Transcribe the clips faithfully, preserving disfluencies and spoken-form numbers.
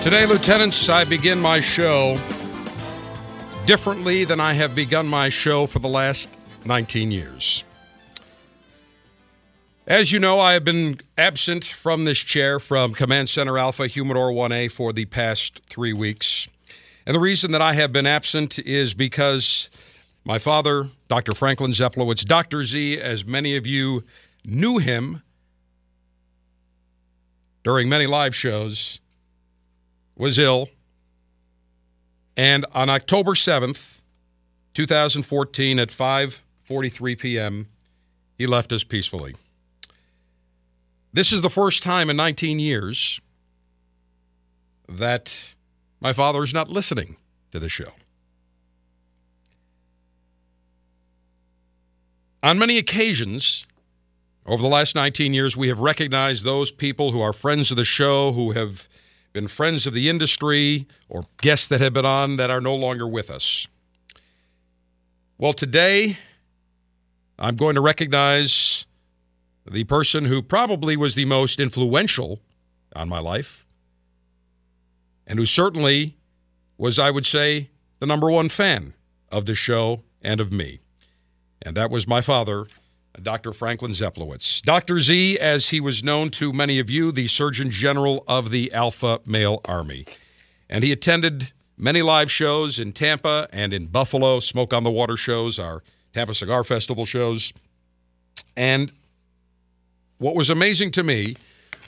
Today, Lieutenants, I begin my show differently than I have begun my show for the last nineteen years. As you know, I have been absent from this chair from Command Center Alpha, Humidor one A, for the past three weeks. And the reason that I have been absent is because my father, Doctor Franklin Zeplowitz, Doctor Z, as many of you knew him during many live shows, was ill, and on October seventh, two thousand fourteen, at five forty-three p.m., he left us peacefully. This is the first time in nineteen years that my father is not listening to the show. On many occasions over the last nineteen years, we have recognized those people who are friends of the show, who have been friends of the industry, or guests that have been on that are no longer with us. Well, today, I'm going to recognize the person who probably was the most influential on my life, and who certainly was, I would say, the number one fan of the show and of me. And that was my father, Doctor Franklin Zeplowitz. Doctor Z, as he was known to many of you, the Surgeon General of the Alpha Male Army. And he attended many live shows in Tampa and in Buffalo, Smoke on the Water shows, our Tampa Cigar Festival shows. And what was amazing to me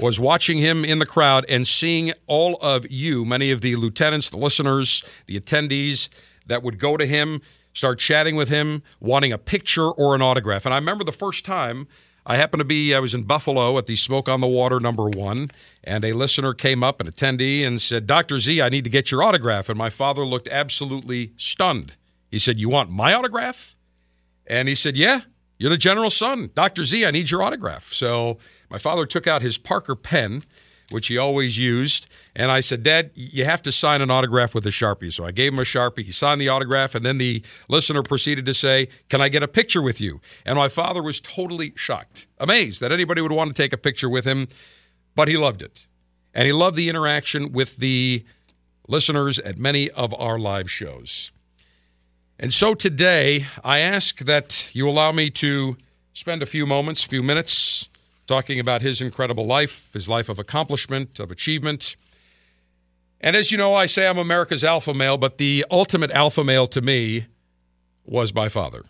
was watching him in the crowd and seeing all of you, many of the lieutenants, the listeners, the attendees that would go to him, start chatting with him, wanting a picture or an autograph. And I remember the first time I happened to be, I was in Buffalo at the Smoke on the Water number one, and a listener came up, an attendee, and said, Doctor Z, I need to get your autograph. And my father looked absolutely stunned. He said, you want my autograph? And he said, yeah, you're the general's son. Doctor Z, I need your autograph. So my father took out his Parker pen, which he always used, and I said, Dad, you have to sign an autograph with a Sharpie. So I gave him a Sharpie. He signed the autograph, and then the listener proceeded to say, can I get a picture with you? And my father was totally shocked, amazed that anybody would want to take a picture with him, but he loved it. And he loved the interaction with the listeners at many of our live shows. And so today, I ask that you allow me to spend a few moments, a few minutes, talking about his incredible life, his life of accomplishment, of achievement. And as you know, I say I'm America's alpha male, but the ultimate alpha male to me was my father,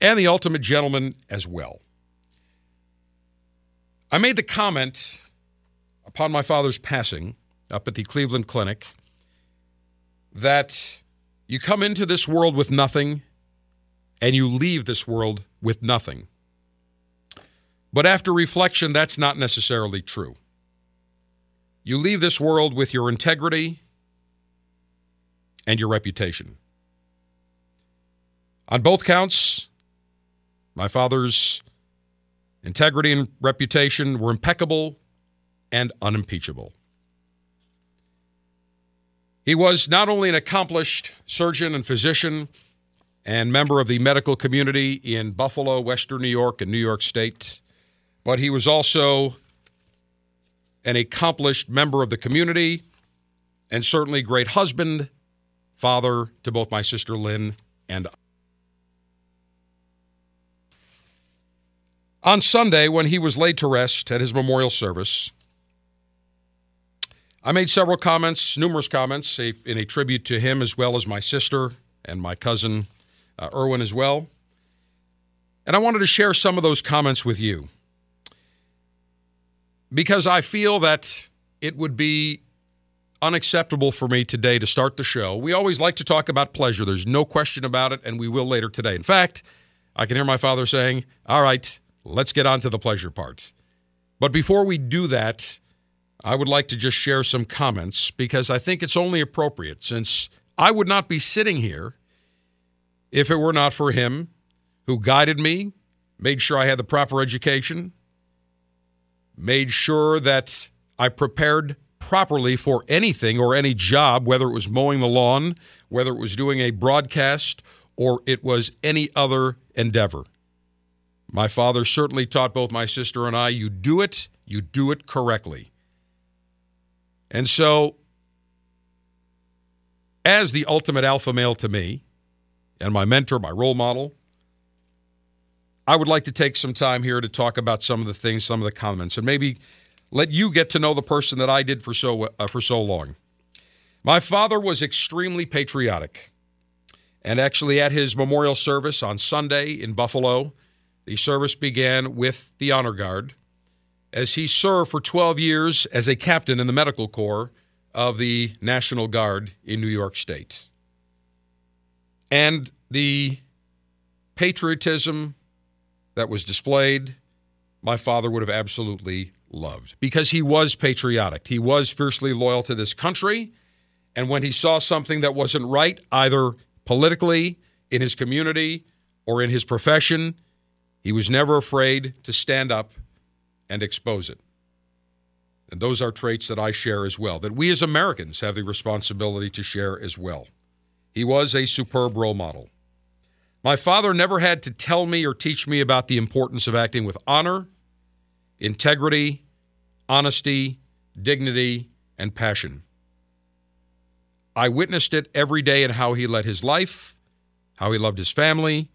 and the ultimate gentleman as well. I made the comment upon my father's passing up at the Cleveland Clinic that you come into this world with nothing and you leave this world with nothing. But after reflection, that's not necessarily true. You leave this world with your integrity and your reputation. On both counts, my father's integrity and reputation were impeccable and unimpeachable. He was not only an accomplished surgeon and physician and member of the medical community in Buffalo, Western New York, and New York State, but he was also an accomplished member of the community and certainly great husband, father to both my sister Lynn and I. On Sunday, when he was laid to rest at his memorial service, I made several comments, numerous comments, in a tribute to him as well as my sister and my cousin, uh, Erwin, as well. And I wanted to share some of those comments with you because I feel that it would be unacceptable for me today to start the show. We always like to talk about pleasure. There's no question about it, and we will later today. In fact, I can hear my father saying, all right, let's get on to the pleasure part. But before we do that, I would like to just share some comments because I think it's only appropriate, since I would not be sitting here if it were not for him, who guided me, made sure I had the proper education, made sure that I prepared properly for anything or any job, whether it was mowing the lawn, whether it was doing a broadcast, or it was any other endeavor. My father certainly taught both my sister and I, you do it, you do it correctly. And so, as the ultimate alpha male to me, and my mentor, my role model, I would like to take some time here to talk about some of the things, some of the comments, and maybe let you get to know the person that I did for so uh, for so long. My father was extremely patriotic, and actually at his memorial service on Sunday in Buffalo, the service began with the honor guard, as he served for twelve years as a captain in the medical corps of the National Guard in New York State. And the patriotism that was displayed, my father would have absolutely loved, because he was patriotic. He was fiercely loyal to this country, and when he saw something that wasn't right, either politically, in his community, or in his profession, he was never afraid to stand up and expose it. And those are traits that I share as well, that we as Americans have the responsibility to share as well. He was a superb role model. My father never had to tell me or teach me about the importance of acting with honor, integrity, honesty, dignity, and passion. I witnessed it every day in how he led his life, how he loved his family,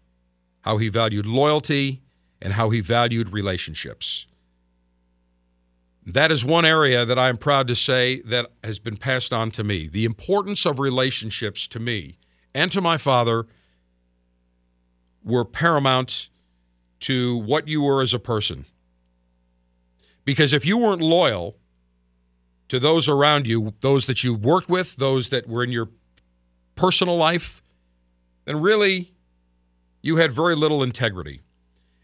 how he valued loyalty, and how he valued relationships. That is one area that I am proud to say that has been passed on to me. The importance of relationships to me and to my father were paramount to what you were as a person. Because if you weren't loyal to those around you, those that you worked with, those that were in your personal life, then really you had very little integrity.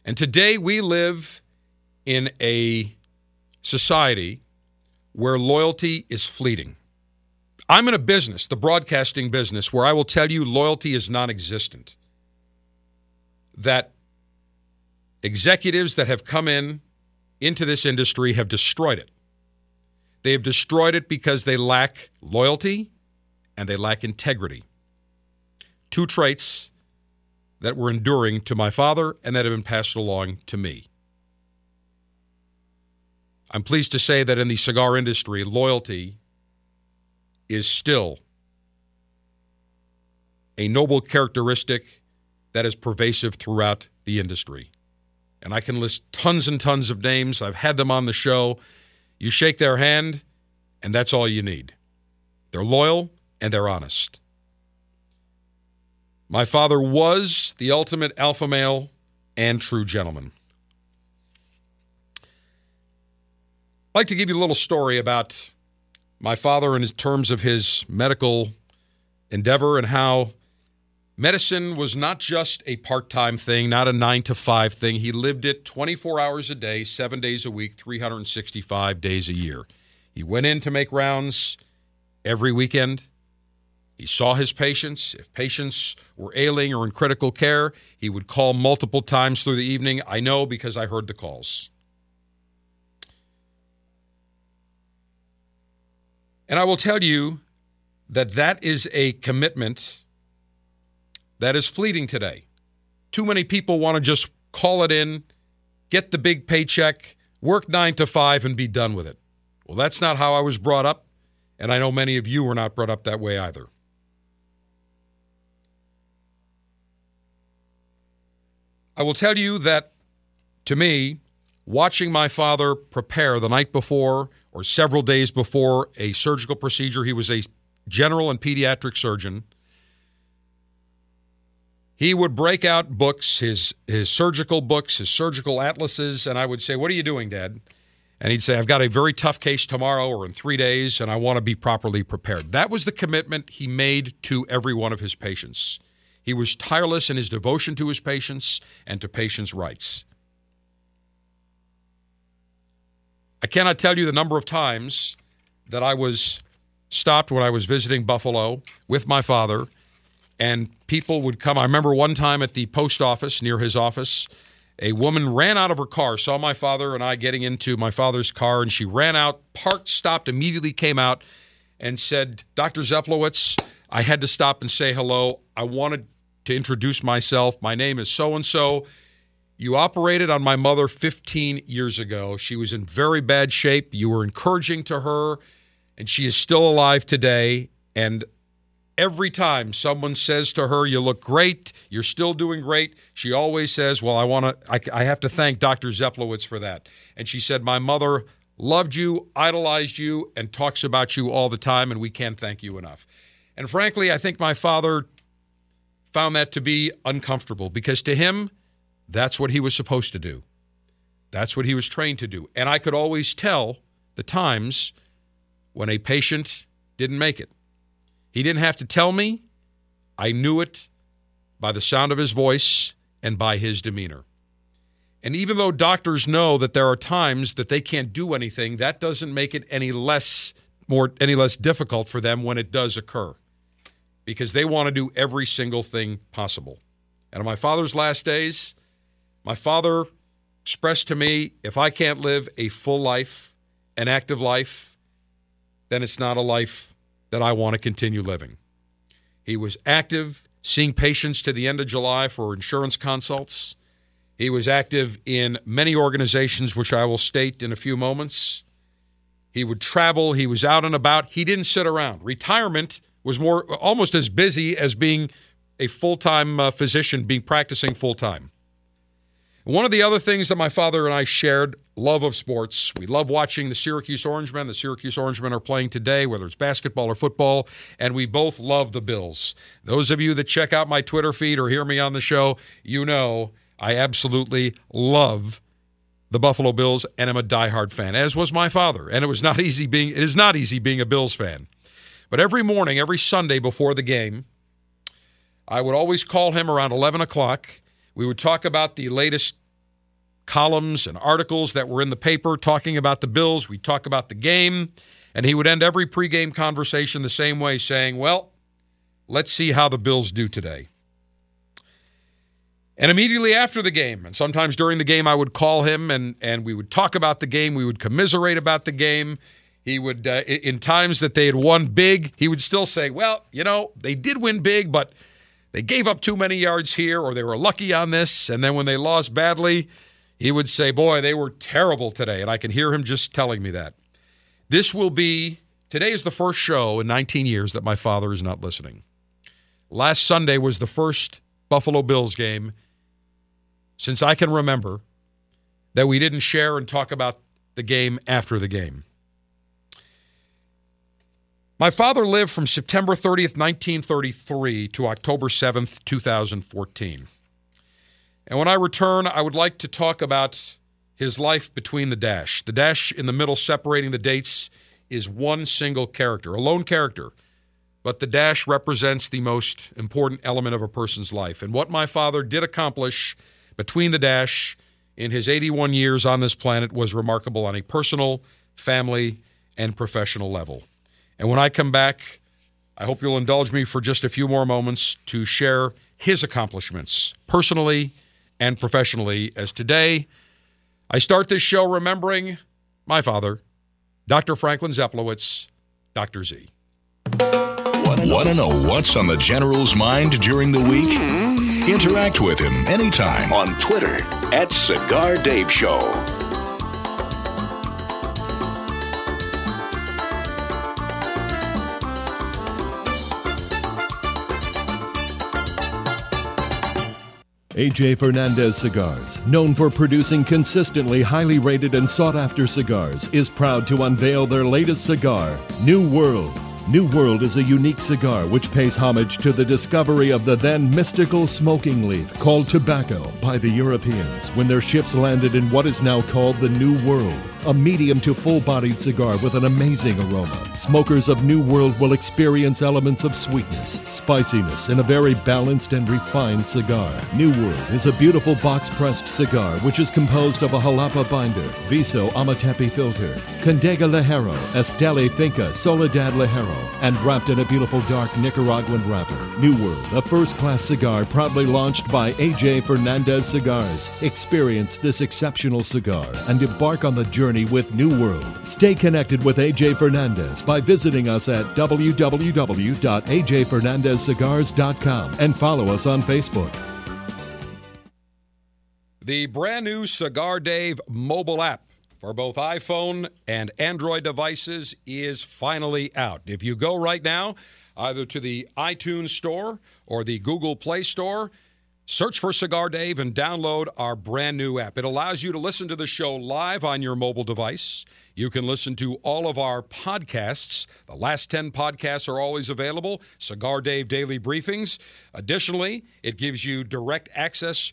And today we live in a society where loyalty is fleeting. I'm in a business, the broadcasting business, where I will tell you loyalty is non-existent. That executives that have come in into this industry have destroyed it. They have destroyed it because they lack loyalty and they lack integrity. Two traits that were enduring to my father and that have been passed along to me. I'm pleased to say that in the cigar industry, loyalty is still a noble characteristic that is pervasive throughout the industry. And I can list tons and tons of names. I've had them on the show. You shake their hand, and that's all you need. They're loyal, and they're honest. My father was the ultimate alpha male and true gentleman. I'd like to give you a little story about my father in terms of his medical endeavor and how medicine was not just a part-time thing, not a nine to five thing. He lived it twenty-four hours a day, seven days a week, three hundred sixty-five days a year. He went in to make rounds every weekend. He saw his patients. If patients were ailing or in critical care, he would call multiple times through the evening. I know because I heard the calls. And I will tell you that that is a commitment that is fleeting today. Too many people want to just call it in, get the big paycheck, work nine to five, and be done with it. Well, that's not how I was brought up, and I know many of you were not brought up that way either. I will tell you that, to me, watching my father prepare the night before or several days before a surgical procedure, he was a general and pediatric surgeon. He would break out books, his his surgical books, his surgical atlases, and I would say, "What are you doing, Dad?" And he'd say, "I've got a very tough case tomorrow or in three days, and I want to be properly prepared." That was the commitment he made to every one of his patients. He was tireless in his devotion to his patients and to patients' rights. I cannot tell you the number of times that I was stopped when I was visiting Buffalo with my father, and people would come. I remember one time at the post office, near his office, a woman ran out of her car, saw my father and I getting into my father's car, and she ran out, parked, stopped, immediately came out and said, "Doctor Zeplowitz, I had to stop and say hello. I wanted to introduce myself. My name is so-and-so. You operated on my mother fifteen years ago. She was in very bad shape. You were encouraging to her, and she is still alive today. And every time someone says to her, 'You look great, you're still doing great,' she always says, 'Well, I want to. I, I have to thank Doctor Zeplowitz for that.' And she said, 'My mother loved you, idolized you, and talks about you all the time, and we can't thank you enough.'" And frankly, I think my father found that to be uncomfortable, because to him, that's what he was supposed to do. That's what he was trained to do. And I could always tell the times when a patient didn't make it. He didn't have to tell me. I knew it by the sound of his voice and by his demeanor. And even though doctors know that there are times that they can't do anything, that doesn't make it any less more any less difficult for them when it does occur, because they want to do every single thing possible. And on my father's last days, my father expressed to me, if I can't live a full life, an active life, then it's not a life that I want to continue living. He was active, seeing patients to the end of July for insurance consults. He was active in many organizations, which I will state in a few moments. He would travel. He was out and about. He didn't sit around. Retirement was more almost as busy as being a full-time uh, physician, being practicing full-time. One of the other things that my father and I shared, love of sports. We love watching the Syracuse Orangemen. The Syracuse Orangemen are playing today, whether it's basketball or football, and we both love the Bills. Those of you that check out my Twitter feed or hear me on the show, you know I absolutely love the Buffalo Bills, and I'm a diehard fan, as was my father. And it was not easy being it is not easy being a Bills fan. But every morning, every Sunday before the game, I would always call him around eleven o'clock. We would talk about the latest columns and articles that were in the paper talking about the Bills. We'd talk about the game. And he would end every pregame conversation the same way, saying, "Well, let's see how the Bills do today." And immediately after the game, and sometimes during the game, I would call him and, and we would talk about the game. We would commiserate about the game. He would, uh, in times that they had won big, he would still say, "Well, you know, they did win big, but they gave up too many yards here, or they were lucky on this." And then when they lost badly, he would say, "Boy, they were terrible today." And I can hear him just telling me that. This will be, today is the first show in nineteen years that my father is not listening. Last Sunday was the first Buffalo Bills game since I can remember that we didn't share and talk about the game after the game. My father lived from September thirtieth, nineteen thirty-three to October seventh, two thousand fourteen. And when I return, I would like to talk about his life between the dash. The dash in the middle separating the dates is one single character, a lone character. But the dash represents the most important element of a person's life. And what my father did accomplish between the dash in his eighty-one years on this planet was remarkable on a personal, family, and professional level. And when I come back, I hope you'll indulge me for just a few more moments to share his accomplishments personally and professionally, as today I start this show remembering my father, Doctor Franklin Zeplowitz, Doctor Z. Want to know what's on the General's mind during the week? Mm-hmm. Interact with him anytime on Twitter at Cigar Dave Show. A J. Fernandez Cigars, known for producing consistently highly rated and sought-after cigars, is proud to unveil their latest cigar, New World. New World is a unique cigar which pays homage to the discovery of the then mystical smoking leaf called tobacco by the Europeans when their ships landed in what is now called the New World, a medium to full-bodied cigar with an amazing aroma. Smokers of New World will experience elements of sweetness, spiciness, in a very balanced and refined cigar. New World is a beautiful box-pressed cigar which is composed of a Jalapa binder, Viso Amatepe filter, Condega Ligero, Esteli Finca Soledad Ligero, and wrapped in a beautiful dark Nicaraguan wrapper. New World, a first-class cigar proudly launched by A J. Fernandez Cigars. Experience this exceptional cigar and embark on the journey with New World. Stay connected with A J Fernandez by visiting us at w w w dot a j fernandez cigars dot com and follow us on Facebook. The brand new Cigar Dave mobile app for both iPhone and Android devices is finally out. If you go right now, either to the iTunes Store or the Google Play Store, search for Cigar Dave and download our brand new app. It allows you to listen to the show live on your mobile device. You can listen to all of our podcasts. The last ten podcasts are always available. Cigar Dave Daily Briefings. Additionally, it gives you direct access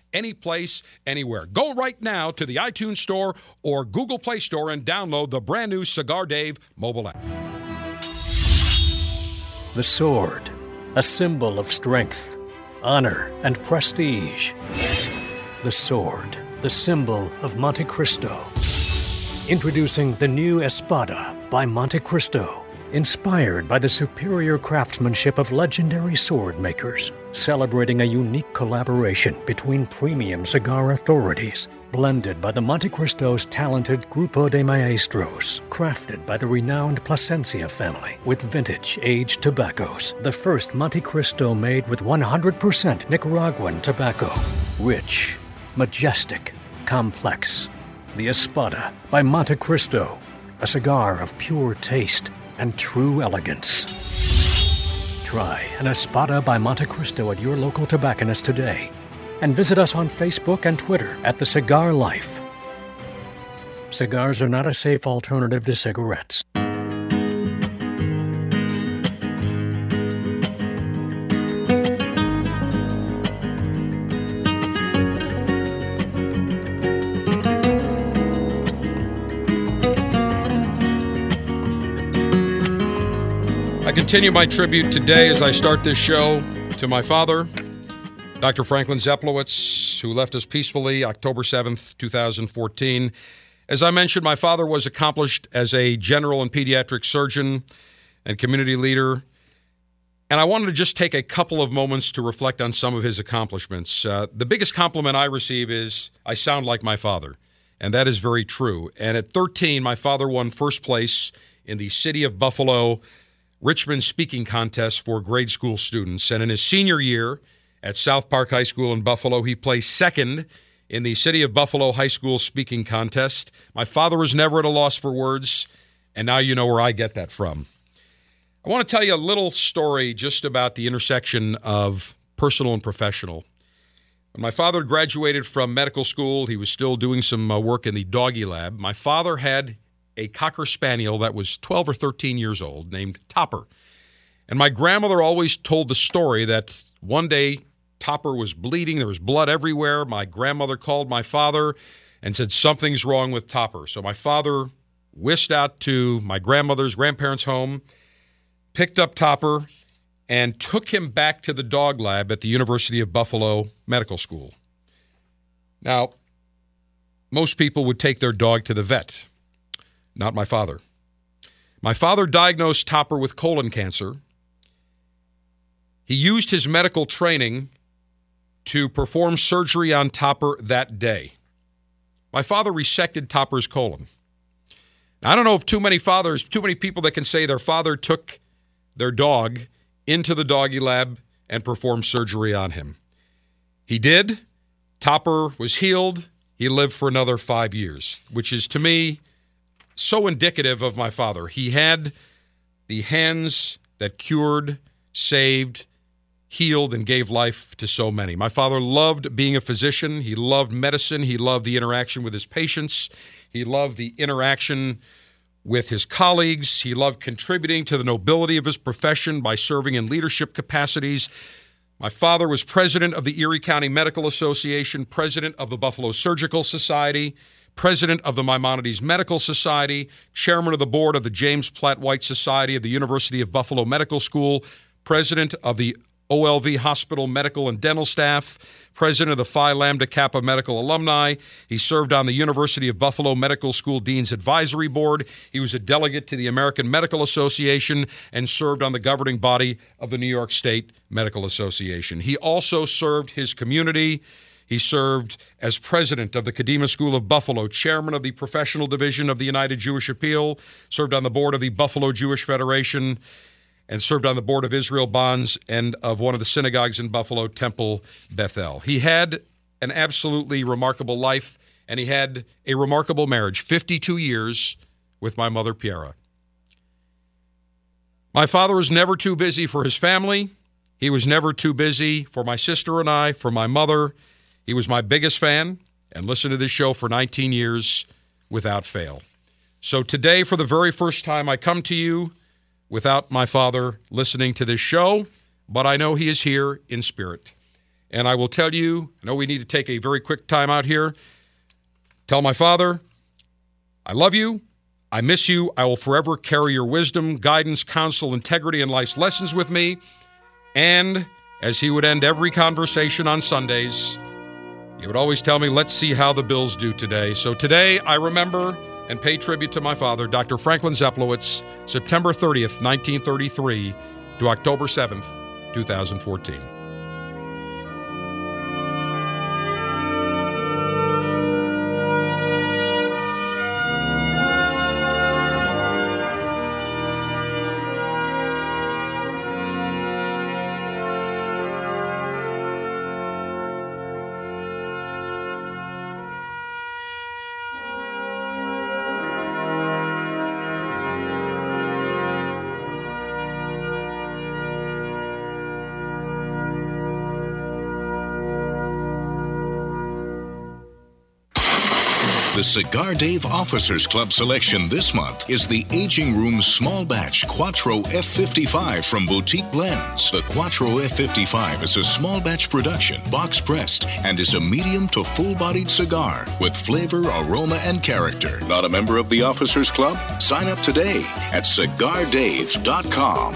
any place, anywhere. Go right now to the iTunes Store or Google Play Store and download the brand new Cigar Dave mobile app. The sword, a symbol of strength, honor, and prestige. The sword, the symbol of Monte Cristo. Introducing the new Espada by Monte Cristo, inspired by the superior craftsmanship of legendary sword makers, celebrating a unique collaboration between premium cigar authorities, blended by the Monte Cristo's talented Grupo de Maestros, crafted by the renowned Plasencia family with vintage aged tobaccos. The first Monte Cristo made with one hundred percent Nicaraguan tobacco. Rich, majestic, complex. The Espada by Monte Cristo, a cigar of pure taste and true elegance. Try an Espada by Monte Cristo at your local tobacconist today. And visit us on Facebook and Twitter at The Cigar Life. Cigars are not a safe alternative to cigarettes. I continue my tribute today as I start this show to my father, Doctor Franklin Zeplowitz, who left us peacefully October seventh, two thousand fourteen. As I mentioned, my father was accomplished as a general and pediatric surgeon and community leader. And I wanted to just take a couple of moments to reflect on some of his accomplishments. Uh, the biggest compliment I receive is I sound like my father, and that is very true. And at thirteen, my father won first place in the City of Buffalo Richmond Speaking Contest for grade school students. And in his senior year, at South Park High School in Buffalo, he placed second in the City of Buffalo High School Speaking Contest. My father was never at a loss for words, and now you know where I get that from. I want to tell you a little story just about the intersection of personal and professional. When my father graduated from medical school, he was still doing some work in the doggy lab. My father had a Cocker Spaniel that was twelve or thirteen years old named Topper. And my grandmother always told the story that one day Topper was bleeding. There was blood everywhere. My grandmother called my father and said, something's wrong with Topper. So my father whisked out to my grandmother's grandparents' home, picked up Topper, and took him back to the dog lab at the University of Buffalo Medical School. Now, most people would take their dog to the vet, not my father. My father diagnosed Topper with colon cancer. He used his medical training to perform surgery on Topper that day. My father resected Topper's colon. Now, I don't know if too many fathers, too many people that can say their father took their dog into the doggy lab and performed surgery on him. He did, Topper was healed. He lived for another five years, which is, to me, so indicative of my father. He had the hands that cured, saved, healed, and gave life to so many. My father loved being a physician. He loved medicine. He loved the interaction with his patients. He loved the interaction with his colleagues. He loved contributing to the nobility of his profession by serving in leadership capacities. My father was president of the Erie County Medical Association, president of the Buffalo Surgical Society, president of the Maimonides Medical Society, chairman of the board of the James Platt White Society of the University of Buffalo Medical School, president of the O L V Hospital Medical and Dental Staff, president of the Phi Lambda Kappa Medical Alumni. He served on the University of Buffalo Medical School Dean's Advisory Board. He was a delegate to the American Medical Association and served on the governing body of the New York State Medical Association. He also served his community. He served as president of the Kadima School of Buffalo, chairman of the professional division of the United Jewish Appeal, served on the board of the Buffalo Jewish Federation, and served on the board of Israel Bonds and of one of the synagogues in Buffalo, Temple Bethel. He had an absolutely remarkable life, and he had a remarkable marriage, fifty-two years with my mother, Piera. My father was never too busy for his family. He was never too busy for my sister and I, for my mother. He was my biggest fan, and listened to this show for nineteen years without fail. So today, for the very first time, I come to you without my father listening to this show, but I know he is here in spirit. And I will tell you, I know we need to take a very quick time out here. Tell my father, I love you, I miss you, I will forever carry your wisdom, guidance, counsel, integrity, and life's lessons with me. And as he would end every conversation on Sundays, he would always tell me, let's see how the Bills do today. So today, I remember and pay tribute to my father, Doctor Franklin Zeplowitz, September thirtieth, nineteen thirty-three to October seventh, twenty fourteen. The Cigar Dave Officers Club selection this month is the Aging Room Small Batch Quattro F fifty-five from Boutique Blends. The Quattro F fifty-five is a small batch production, box-pressed, and is a medium to full-bodied cigar with flavor, aroma, and character. Not a member of the Officers Club? Sign up today at Cigar Dave dot com.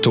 To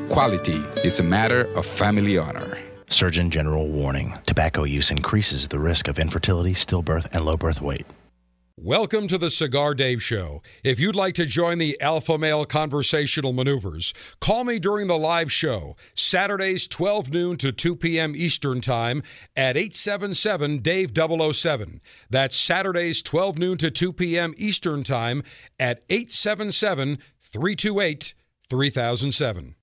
quality is a matter of family honor. Surgeon General warning. Tobacco use increases the risk of infertility, stillbirth, and low birth weight. Welcome to the Cigar Dave Show. If you'd like to join the Alpha Male Conversational Maneuvers, call me during the live show, Saturdays twelve noon to two p.m. Eastern Time at eight seven seven, D A V E, double oh seven. That's Saturdays twelve noon to two p.m. Eastern Time at eight seven seven, three two eight, three thousand seven.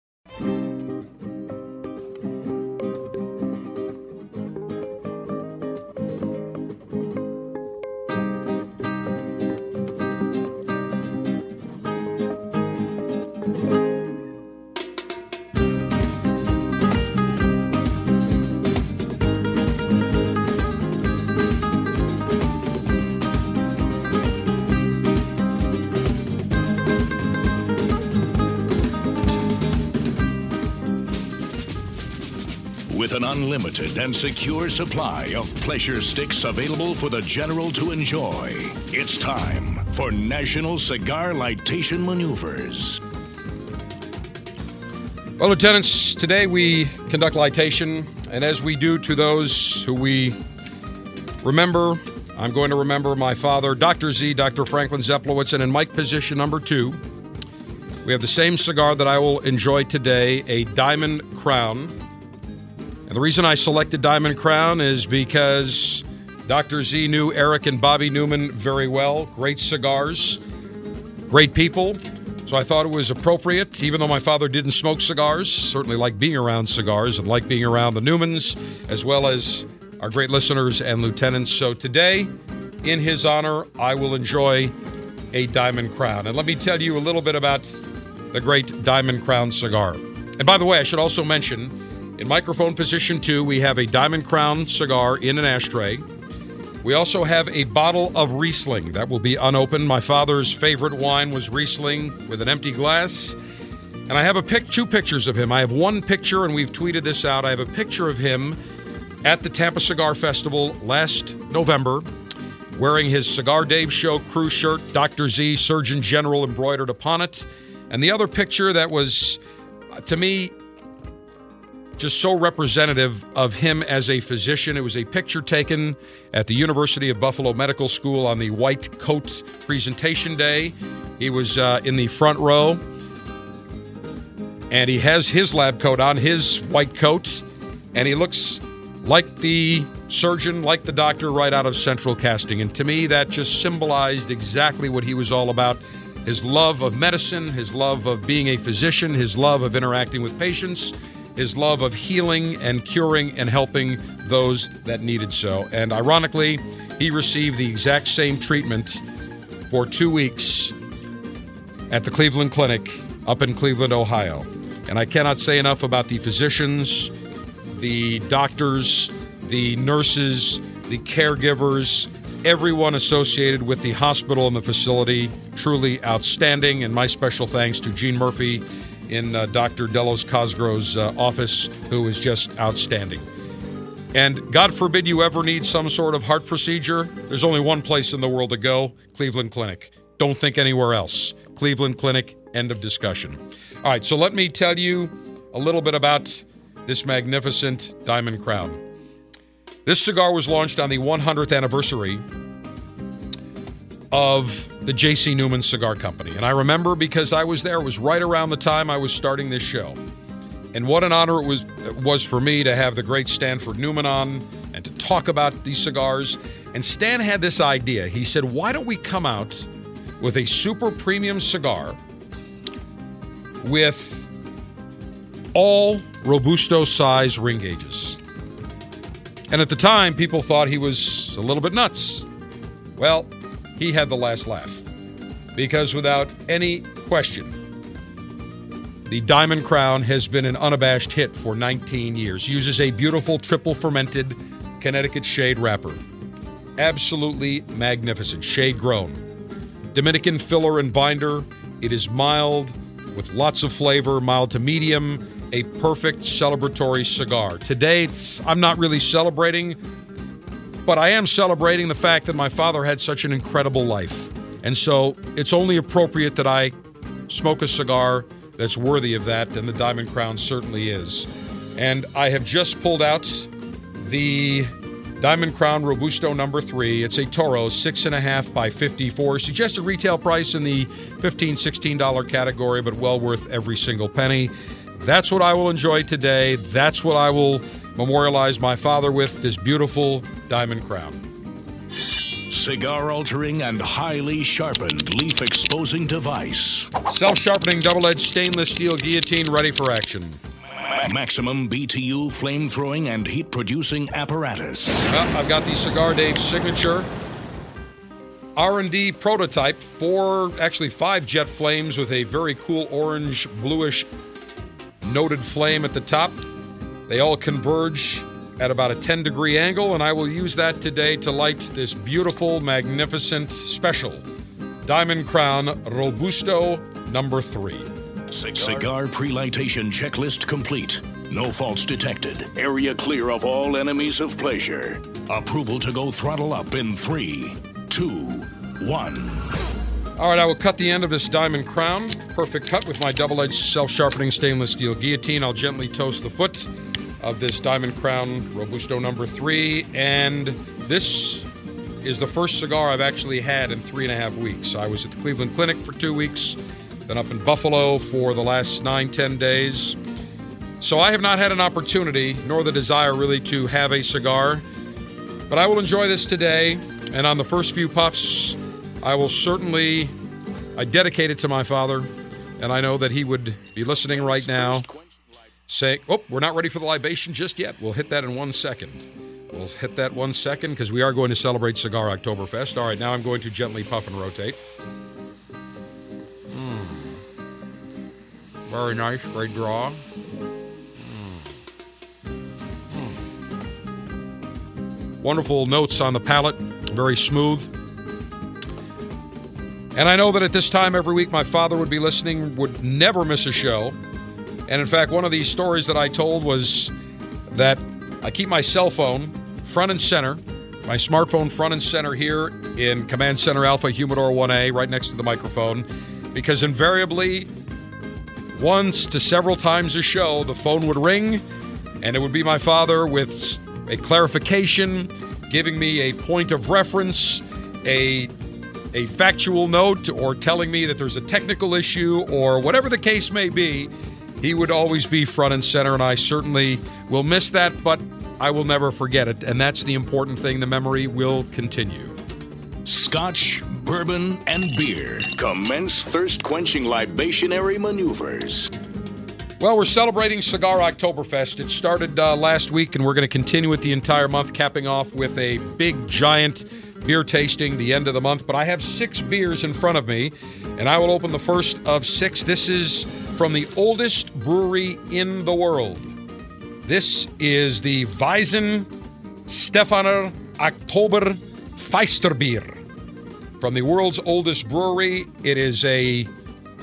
with an unlimited and secure supply of pleasure sticks available for the general to enjoy. It's time for National Cigar Lightation Maneuvers. Well, Lieutenants, today we conduct lightation, and as we do to those who we remember, I'm going to remember my father, Doctor Z, Doctor Franklin Zeplowitz, and in mic position number two, we have the same cigar that I will enjoy today, a Diamond Crown. And the reason I selected Diamond Crown is because Doctor Z knew Eric and Bobby Newman very well. Great cigars, great people. So I thought it was appropriate, even though my father didn't smoke cigars, certainly liked being around cigars and liked being around the Newmans, as well as our great listeners and lieutenants. So today, in his honor, I will enjoy a Diamond Crown. And let me tell you a little bit about the great Diamond Crown cigar. And by the way, I should also mention, in microphone position two, we have a Diamond Crown cigar in an ashtray. We also have a bottle of Riesling that will be unopened. My father's favorite wine was Riesling with an empty glass. And I have a pic- two pictures of him. I have one picture, and we've tweeted this out. I have a picture of him at the Tampa Cigar Festival last November, wearing his Cigar Dave Show crew shirt, Doctor Z, Surgeon General embroidered upon it. And the other picture that was, to me, just so representative of him as a physician. It was a picture taken at the University of Buffalo Medical School on the white coat presentation day. He was uh, in the front row, and he has his lab coat on, his white coat, and he looks like the surgeon, like the doctor right out of Central Casting. And to me, that just symbolized exactly what he was all about. His love of medicine, his love of being a physician, his love of interacting with patients, his love of healing and curing and helping those that needed so. And ironically, he received the exact same treatment for two weeks at the Cleveland Clinic up in Cleveland, Ohio. And I cannot say enough about the physicians, the doctors, the nurses, the caregivers, everyone associated with the hospital and the facility. Truly outstanding. And my special thanks to Gene Murphy in uh, Doctor Delos Cosgrove's uh, office, who is just outstanding. And God forbid you ever need some sort of heart procedure, there's only one place in the world to go, Cleveland Clinic. Don't think anywhere else. Cleveland Clinic, end of discussion. All right, so let me tell you a little bit about this magnificent Diamond Crown. This cigar was launched on the one hundredth anniversary of the J C. Newman Cigar Company. And I remember because I was there. It was right around the time I was starting this show. And what an honor it was, it was for me to have the great Stanford Newman on and to talk about these cigars. And Stan had this idea. He said, why don't we come out with a super premium cigar with all Robusto size ring gauges? And at the time, people thought he was a little bit nuts. Well, he had the last laugh, because without any question, the Diamond Crown has been an unabashed hit for nineteen years. Uses a beautiful triple fermented Connecticut Shade wrapper. Absolutely magnificent. Shade grown. Dominican filler and binder. It is mild with lots of flavor, mild to medium. A perfect celebratory cigar. Today, it's, I'm not really celebrating, but I am celebrating the fact that my father had such an incredible life. And so it's only appropriate that I smoke a cigar that's worthy of that, and the Diamond Crown certainly is. And I have just pulled out the Diamond Crown Robusto number three. It's a Toro, six point five by fifty-four. Suggested retail price in the fifteen dollars, sixteen dollars category, but well worth every single penny. That's what I will enjoy today. That's what I will memorialize my father with, this beautiful Diamond Crown. Cigar altering and highly sharpened leaf exposing device. Self-sharpening double-edged stainless steel guillotine ready for action. Maximum B T U flame-throwing and heat-producing apparatus. Well, I've got the Cigar Dave signature R and D prototype, four, actually five jet flames with a very cool orange, bluish noted flame at the top. They all converge at about a ten degree angle, and I will use that today to light this beautiful, magnificent, special Diamond Crown Robusto number three. Cigar, Cigar pre-lightation checklist complete. No faults detected. Area clear of all enemies of pleasure. Approval to go throttle up in three, two, one. All right, I will cut the end of this Diamond Crown. Perfect cut with my double-edged, self-sharpening stainless steel guillotine. I'll gently toast the foot of this Diamond Crown Robusto number three. And this is the first cigar I've actually had in three and a half weeks. I was at the Cleveland Clinic for two weeks, then up in Buffalo for the last nine, ten days. So I have not had an opportunity, nor the desire really, to have a cigar. But I will enjoy this today, and on the first few puffs, I will certainly, I dedicate it to my father, and I know that he would be listening right now, saying, oh, we're not ready for the libation just yet. We'll hit that in one second. We'll hit that one second, because we are going to celebrate Cigar Oktoberfest. All right, now I'm going to gently puff and rotate. Mm. Very nice, very draw. Mm. Mm. Wonderful notes on the palate, very smooth. And I know that at this time every week, my father would be listening, would never miss a show. And in fact, one of these stories that I told was that I keep my cell phone front and center, my smartphone front and center here in Command Center Alpha Humidor one A, right next to the microphone, because invariably, once to several times a show, the phone would ring, and it would be my father with a clarification, giving me a point of reference, a a factual note, or telling me that there's a technical issue, or whatever the case may be. He would always be front and center, and I certainly will miss that, but I will never forget it, and that's the important thing. The memory will continue. Scotch, bourbon, and beer. Commence thirst-quenching libationary maneuvers. Well, we're celebrating Cigar Oktoberfest. It started uh, last week, and we're going to continue it the entire month, capping off with a big, giant beer tasting the end of the month. But I have six beers in front of me, and I will open the first of six. This is from the oldest brewery in the world. This is the Weihenstephaner Oktoberfestbier. From the world's oldest brewery, it is a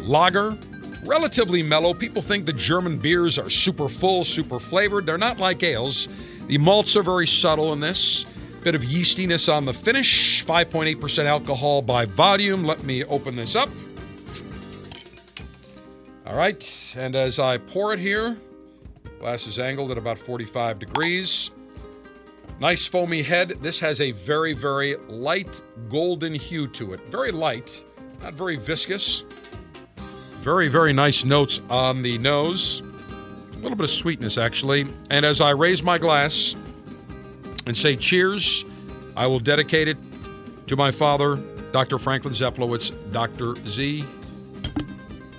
lager. Relatively mellow. People think the German beers are super full, super flavored. They're not like ales. The malts are very subtle in this. Bit of yeastiness on the finish. five point eight percent alcohol by volume. Let me open this up. All right. And as I pour it here, glass is angled at about forty-five degrees. Nice foamy head. This has a very, very light golden hue to it. Very light. Not very viscous. Very, very nice notes on the nose. A little bit of sweetness, actually. And as I raise my glass and say cheers, I will dedicate it to my father, Doctor Franklin Zeplowitz, Doctor Z.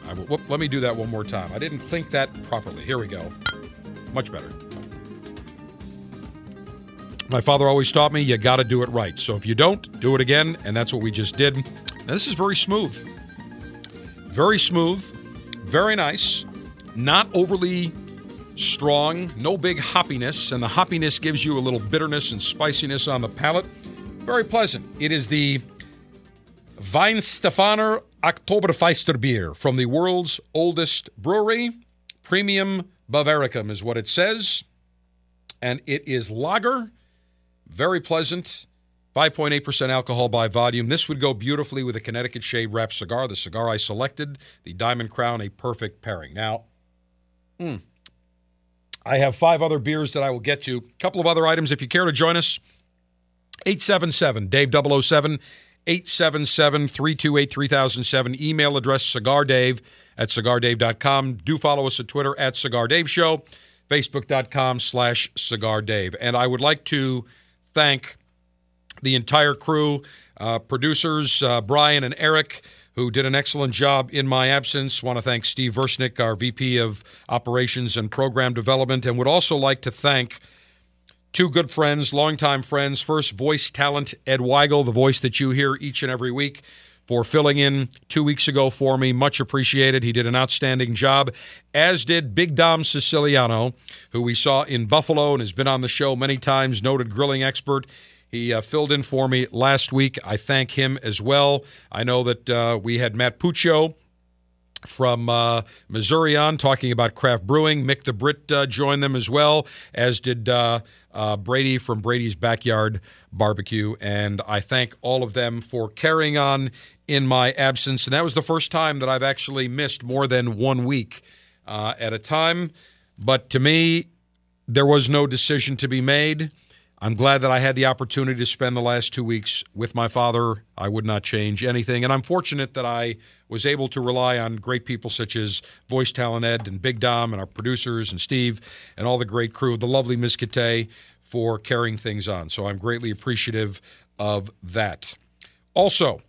I will, whoop, let me do that one more time. I didn't think that properly. Here we go. Much better. My father always taught me, you got to do it right. So if you don't, do it again. And that's what we just did. Now, this is very smooth. Very smooth, very nice, not overly strong, no big hoppiness, and the hoppiness gives you a little bitterness and spiciness on the palate. Very pleasant. It is the Weihenstephaner Oktoberfestbier from the world's oldest brewery. Premium Bavaricum is what it says, and it is lager. Very pleasant. five point eight percent alcohol by volume. This would go beautifully with a Connecticut Shade wrapped cigar. The cigar I selected, the Diamond Crown, a perfect pairing. Now, mm, I have five other beers that I will get to. A couple of other items. If you care to join us, eight seven seven, D A V E, double oh seven, eight seven seven, three two eight, three thousand seven. Email address cigardave at cigardave dot com. Do follow us at Twitter at cigardaveshow, facebook dot com slash cigardave. And I would like to thank the entire crew, uh, producers, uh, Brian and Eric, who did an excellent job in my absence. Want to thank Steve Versnick, our V P of Operations and Program Development, and would also like to thank two good friends, longtime friends. First, voice talent Ed Weigel, the voice that you hear each and every week, for filling in two weeks ago for me. Much appreciated. He did an outstanding job, as did Big Dom Siciliano, who we saw in Buffalo and has been on the show many times, noted grilling expert. He uh, filled in for me last week. I thank him as well. I know that uh, we had Matt Puccio from uh, Missouri on, talking about craft brewing. Mick the Brit uh, joined them as well, as did uh, uh, Brady from Brady's Backyard Barbecue. And I thank all of them for carrying on in my absence. And that was the first time that I've actually missed more than one week uh, at a time. But to me, there was no decision to be made. I'm glad that I had the opportunity to spend the last two weeks with my father. I would not change anything. And I'm fortunate that I was able to rely on great people such as Voice Talent Ed and Big Dom and our producers and Steve and all the great crew, the lovely Miz Kate, for carrying things on. So I'm greatly appreciative of that. Also,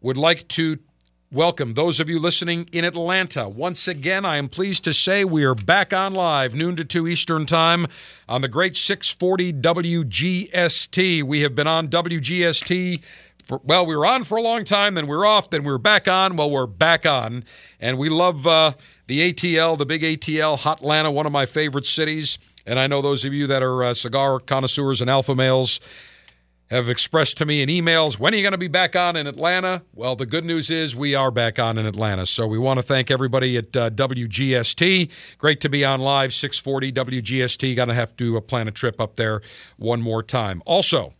would like to welcome those of you listening in Atlanta. Once again, I am pleased to say we are back on live, noon to two Eastern time, on the great six forty W G S T. We have been on W G S T for, well, we were on for a long time, then we were off, then we were back on. Well, we're back on, and we love uh, the A T L, the big A T L, Hotlanta, one of my favorite cities. And I know those of you that are uh, cigar connoisseurs and alpha males have expressed to me in emails, when are you going to be back on in Atlanta? Well, the good news is we are back on in Atlanta. So we want to thank everybody at uh, W G S T. Great to be on live, six forty W G S T. Going to have to uh, plan a trip up there one more time. Also,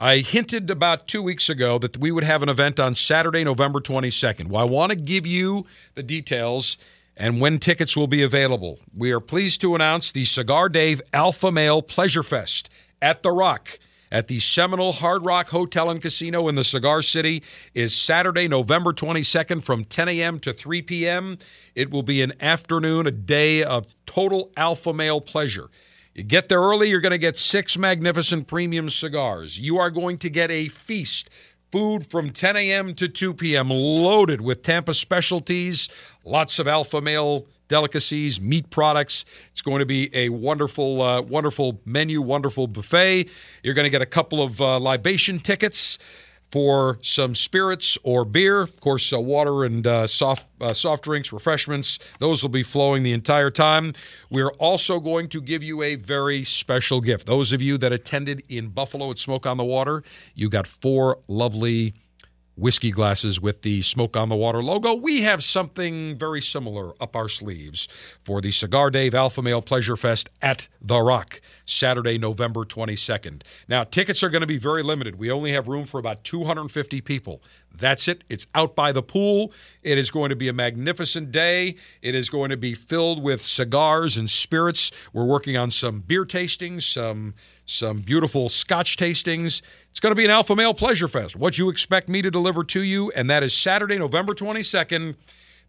I hinted about two weeks ago that we would have an event on Saturday, November twenty-second. Well, I want to give you the details and when tickets will be available. We are pleased to announce the Cigar Dave Alpha Male Pleasure Fest at The Rock, at the Seminole Hard Rock Hotel and Casino in the Cigar City, is Saturday, November twenty-second from ten a.m. to three p.m. It will be an afternoon, a day of total alpha male pleasure. You get there early, you're going to get six magnificent premium cigars. You are going to get a feast. Food from ten a.m. to two p.m. loaded with Tampa specialties, lots of alpha male delicacies, meat products. It's going to be a wonderful, uh, wonderful menu, wonderful buffet. You're going to get a couple of uh, libation tickets for some spirits or beer. Of course, uh, water and uh, soft uh, soft drinks, refreshments, those will be flowing the entire time. We're also going to give you a very special gift. Those of you that attended in Buffalo at Smoke on the Water, you got four lovely whiskey glasses with the Smoke on the Water logo. We have something very similar up our sleeves for the Cigar Dave Alpha Male Pleasure Fest at The Rock, Saturday, November twenty-second. Now, tickets are going to be very limited. We only have room for about two hundred fifty people. That's it. It's out by the pool. It is going to be a magnificent day. It is going to be filled with cigars and spirits. We're working on some beer tastings, some some beautiful scotch tastings. It's going to be an Alpha Male Pleasure Fest, what you expect me to deliver to you, and that is Saturday, November twenty-second.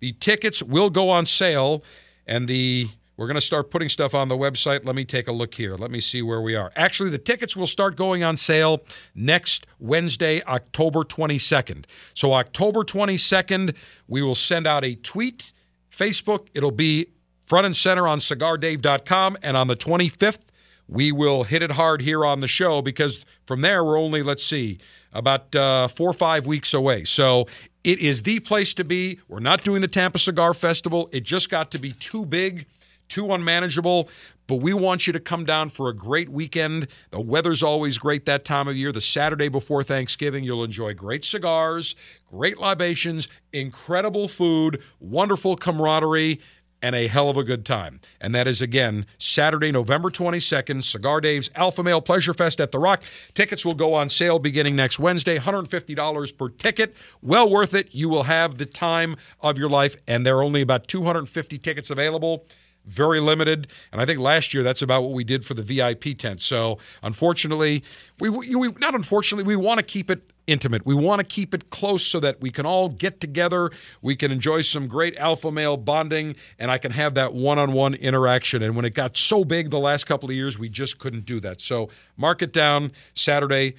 The tickets will go on sale, and the we're going to start putting stuff on the website. Let me take a look here. Let me see where we are. Actually, the tickets will start going on sale next Wednesday, October twenty-second. So October twenty-second, we will send out a tweet, Facebook. It'll be front and center on cigar dave dot com, and on the twenty-fifth, we will hit it hard here on the show, because from there we're only, let's see, about uh, four or five weeks away. So it is the place to be. We're not doing the Tampa Cigar Festival. It just got to be too big, too unmanageable, but we want you to come down for a great weekend. The weather's always great that time of year. The Saturday before Thanksgiving, you'll enjoy great cigars, great libations, incredible food, wonderful camaraderie, and a hell of a good time. And that is, again, Saturday, November twenty-second, Cigar Dave's Alpha Male Pleasure Fest at The Rock. Tickets will go on sale beginning next Wednesday, one hundred fifty dollars per ticket. Well worth it. You will have the time of your life, and there are only about two hundred fifty tickets available. Very limited, and I think last year that's about what we did for the V I P tent. So unfortunately, we, we not unfortunately, we want to keep it intimate. We want to keep it close so that we can all get together, we can enjoy some great alpha male bonding, and I can have that one-on-one interaction. And when it got so big the last couple of years, we just couldn't do that. So mark it down, Saturday,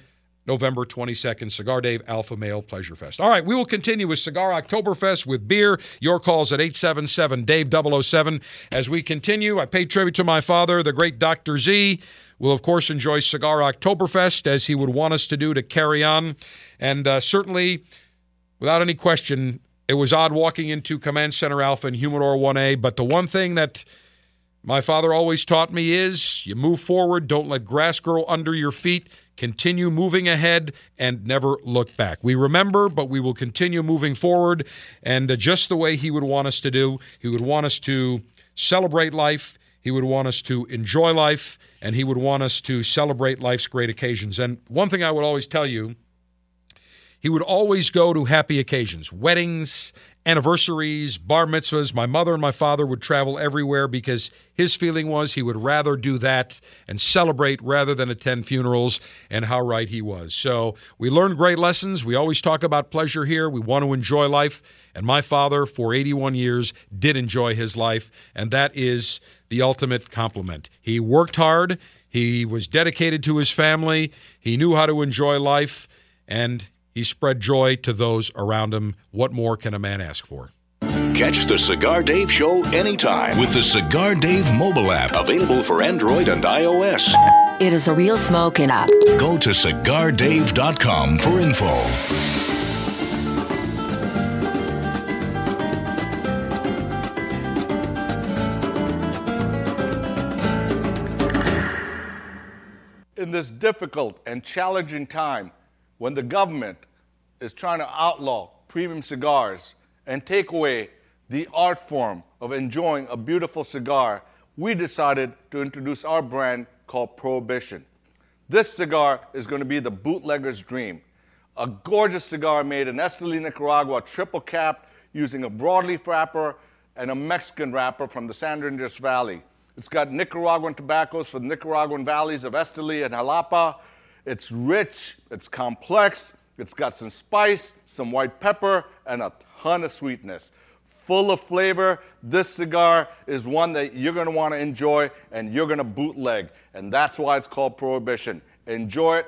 November twenty-second, Cigar Dave Alpha Male Pleasure Fest. All right, we will continue with Cigar Oktoberfest with beer. Your calls at eight seven seven, D A V E, double oh seven. As we continue, I pay tribute to my father, the great Doctor Z. We'll, of course, enjoy Cigar Oktoberfest, as he would want us to do to carry on. And uh, certainly, without any question, it was odd walking into Command Center Alpha and Humidor one A, but the one thing that my father always taught me is you move forward, don't let grass grow under your feet. continue moving ahead, and never look back. We remember, but we will continue moving forward, and uh, just the way he would want us to do. He would want us to celebrate life, he would want us to enjoy life, and he would want us to celebrate life's great occasions. And one thing I would always tell you, he would always go to happy occasions, weddings, anniversaries, bar mitzvahs. My mother and my father would travel everywhere because his feeling was he would rather do that and celebrate rather than attend funerals, and how right he was. So we learned great lessons. We always talk about pleasure here. We want to enjoy life. And my father, for eighty-one years, did enjoy his life, and that is the ultimate compliment. He worked hard. He was dedicated to his family. He knew how to enjoy life, and he spread joy to those around him. What more can a man ask for? Catch the Cigar Dave Show anytime with the Cigar Dave mobile app, available for Android and iOS. It is a real smoking app. Go to cigar dave dot com for info. In this difficult and challenging time, when the government is trying to outlaw premium cigars and take away the art form of enjoying a beautiful cigar, we decided to introduce our brand called Prohibition. This cigar is going to be the bootlegger's dream. A gorgeous cigar made in Esteli, Nicaragua, triple capped, using a broadleaf wrapper and a Mexican wrapper from the San Andres Valley. It's got Nicaraguan tobaccos for the Nicaraguan valleys of Esteli and Jalapa. It's rich, it's complex, it's got some spice, some white pepper, and a ton of sweetness. Full of flavor, this cigar is one that you're going to want to enjoy and you're going to bootleg. And that's why it's called Prohibition. Enjoy it.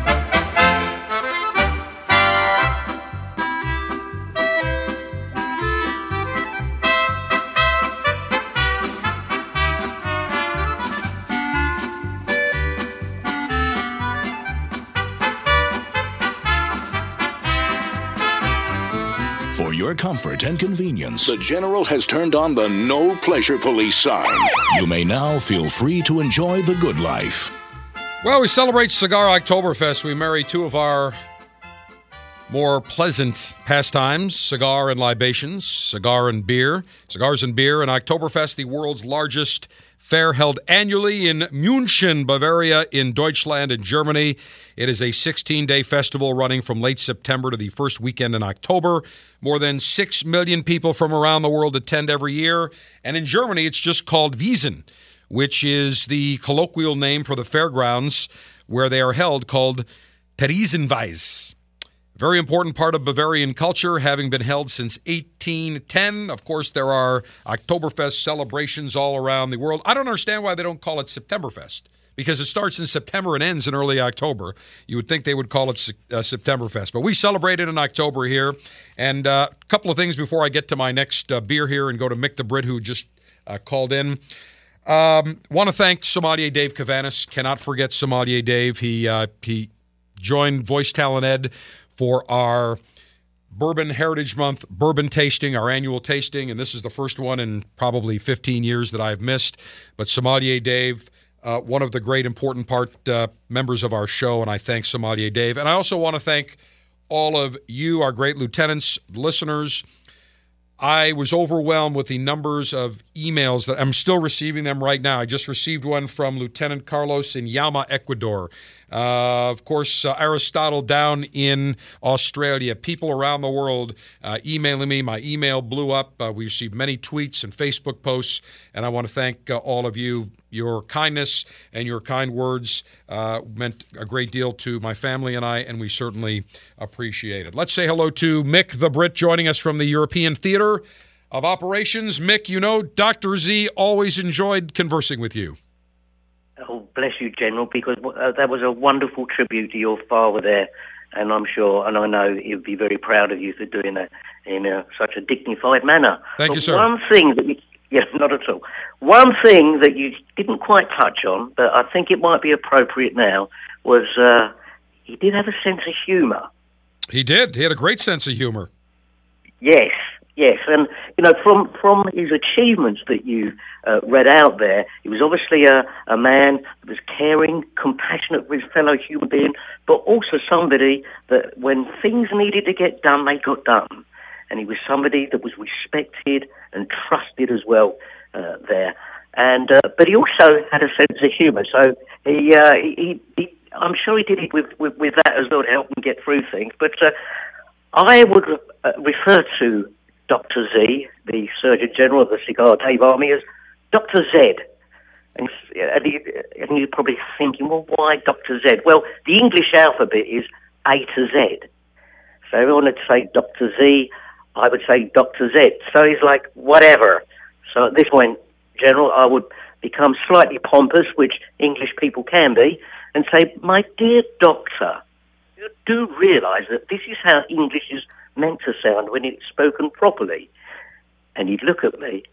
Your comfort and convenience, the General has turned on the No Pleasure Police sign. You may now feel free to enjoy the good life. Well, we celebrate Cigar Oktoberfest. We marry two of our more pleasant pastimes, cigar and libations, cigar and beer, cigars and beer, and Oktoberfest, the world's largest fair held annually in München, Bavaria, in Deutschland and Germany. It is a sixteen-day festival running from late September to the first weekend in October. More than six million people from around the world attend every year. And in Germany, it's just called Wiesen, which is the colloquial name for the fairgrounds where they are held, called Theresienwiese. Very important part of Bavarian culture, having been held since eighteen ten. Of course, there are Oktoberfest celebrations all around the world. I don't understand why they don't call it Septemberfest, because it starts in September and ends in early October. You would think they would call it uh, Septemberfest. But we celebrate it in October here. And uh, a couple of things before I get to my next uh, beer here and go to Mick the Brit, who just uh, called in. Um, want to thank sommelier Dave Cavanis. Cannot forget sommelier Dave. He, uh, he joined Voice Talent Ed for our Bourbon Heritage Month bourbon tasting, our annual tasting, and this is the first one in probably fifteen years that I've missed. But Sommelier Dave, uh, one of the great important part uh, members of our show, and I thank Sommelier Dave. And I also want to thank all of you, our great lieutenants, listeners. I was overwhelmed with the numbers of emails that I'm still receiving them right now. I just received one from Lieutenant Carlos in Yama, Ecuador. Uh, of course, uh, Aristotle down in Australia. People around the world uh, emailing me. My email blew up. Uh, we received many tweets and Facebook posts, and I want to thank uh, all of you. Your kindness and your kind words uh, meant a great deal to my family and I, and we certainly appreciate it. Let's say hello to Mick the Brit joining us from the European Theater of Operations. Mick, you know, Doctor Z always enjoyed conversing with you. Oh, bless you, General, because that was a wonderful tribute to your father there, and I'm sure, and I know he'd be very proud of you for doing that in a, such a dignified manner. Thank but you, sir. One thing that you... Yes, not at all. One thing that you didn't quite touch on, but I think it might be appropriate now, was uh, he did have a sense of humour. He did. He had a great sense of humour. Yes, yes. And, you know, from, from his achievements that you uh, read out there, he was obviously a, a man that was caring, compassionate with his fellow human being, but also somebody that when things needed to get done, they got done. And he was somebody that was respected and trusted as well uh, there. And uh, but he also had a sense of humour. So he, uh, he, he, I'm sure he did it with, with, with that as well to help him get through things. But uh, I would uh, refer to Doctor Z, the Surgeon General of the Cigar Dave Army, as Doctor Z. And, and, you, and you're probably thinking, well, why Doctor Z? Well, the English alphabet is A to Z. So if I wanted to say Doctor Z, I would say Doctor Z. So he's like, whatever. So at this point, General, I would become slightly pompous, which English people can be, and say, my dear doctor, you do realise that this is how English is meant to sound when it's spoken properly. And he'd look at me,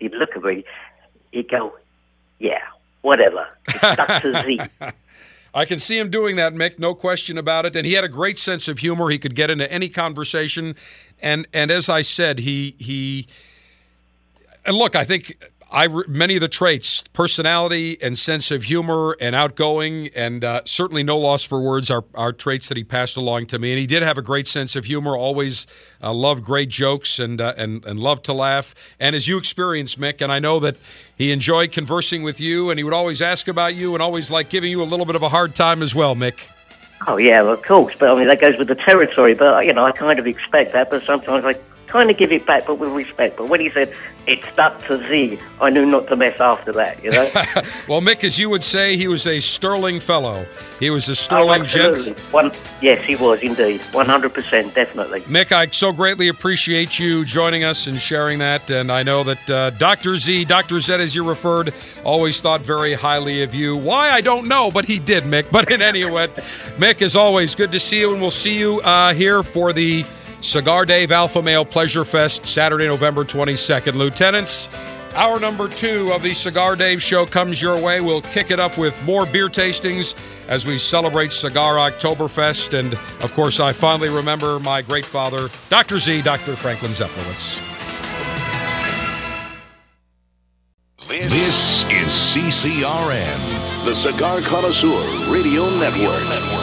he'd look at me, he'd go, yeah, whatever, it's Doctor Z. I can see him doing that, Mick, no question about it. And he had a great sense of humor. He could get into any conversation. And and as I said, he... he and look, I think I many of the traits, personality and sense of humor and outgoing and uh, certainly no loss for words are, are traits that he passed along to me. And he did have a great sense of humor, always uh, loved great jokes and, uh, and, and loved to laugh. And as you experienced, Mick, and I know that... he enjoyed conversing with you, and he would always ask about you and always like giving you a little bit of a hard time as well, Mick. Oh, yeah, well, of course. But, I mean, that goes with the territory. But, you know, I kind of expect that. But sometimes I kind of give it back, but with respect. But when he said, it's Doctor Z, I knew not to mess after that, you know? Well, Mick, as you would say, he was a sterling fellow. He was a sterling oh, gent. One, yes, he was, indeed. one hundred percent, definitely. Mick, I so greatly appreciate you joining us and sharing that. And I know that uh, Doctor Z, Doctor Z, as you referred, always thought very highly of you. Why, I don't know, but he did, Mick. But in any event, Mick, as always, good to see you. And we'll see you uh, here for the Cigar Dave Alpha Male Pleasure Fest, Saturday, November twenty-second. Lieutenants, hour number two of the Cigar Dave Show comes your way. We'll kick it up with more beer tastings as we celebrate Cigar Oktoberfest. And, of course, I fondly remember my great father, Doctor Z, Doctor Franklin Zeplowitz. This, this is C C R N, the Cigar Connoisseur Radio Network. Network.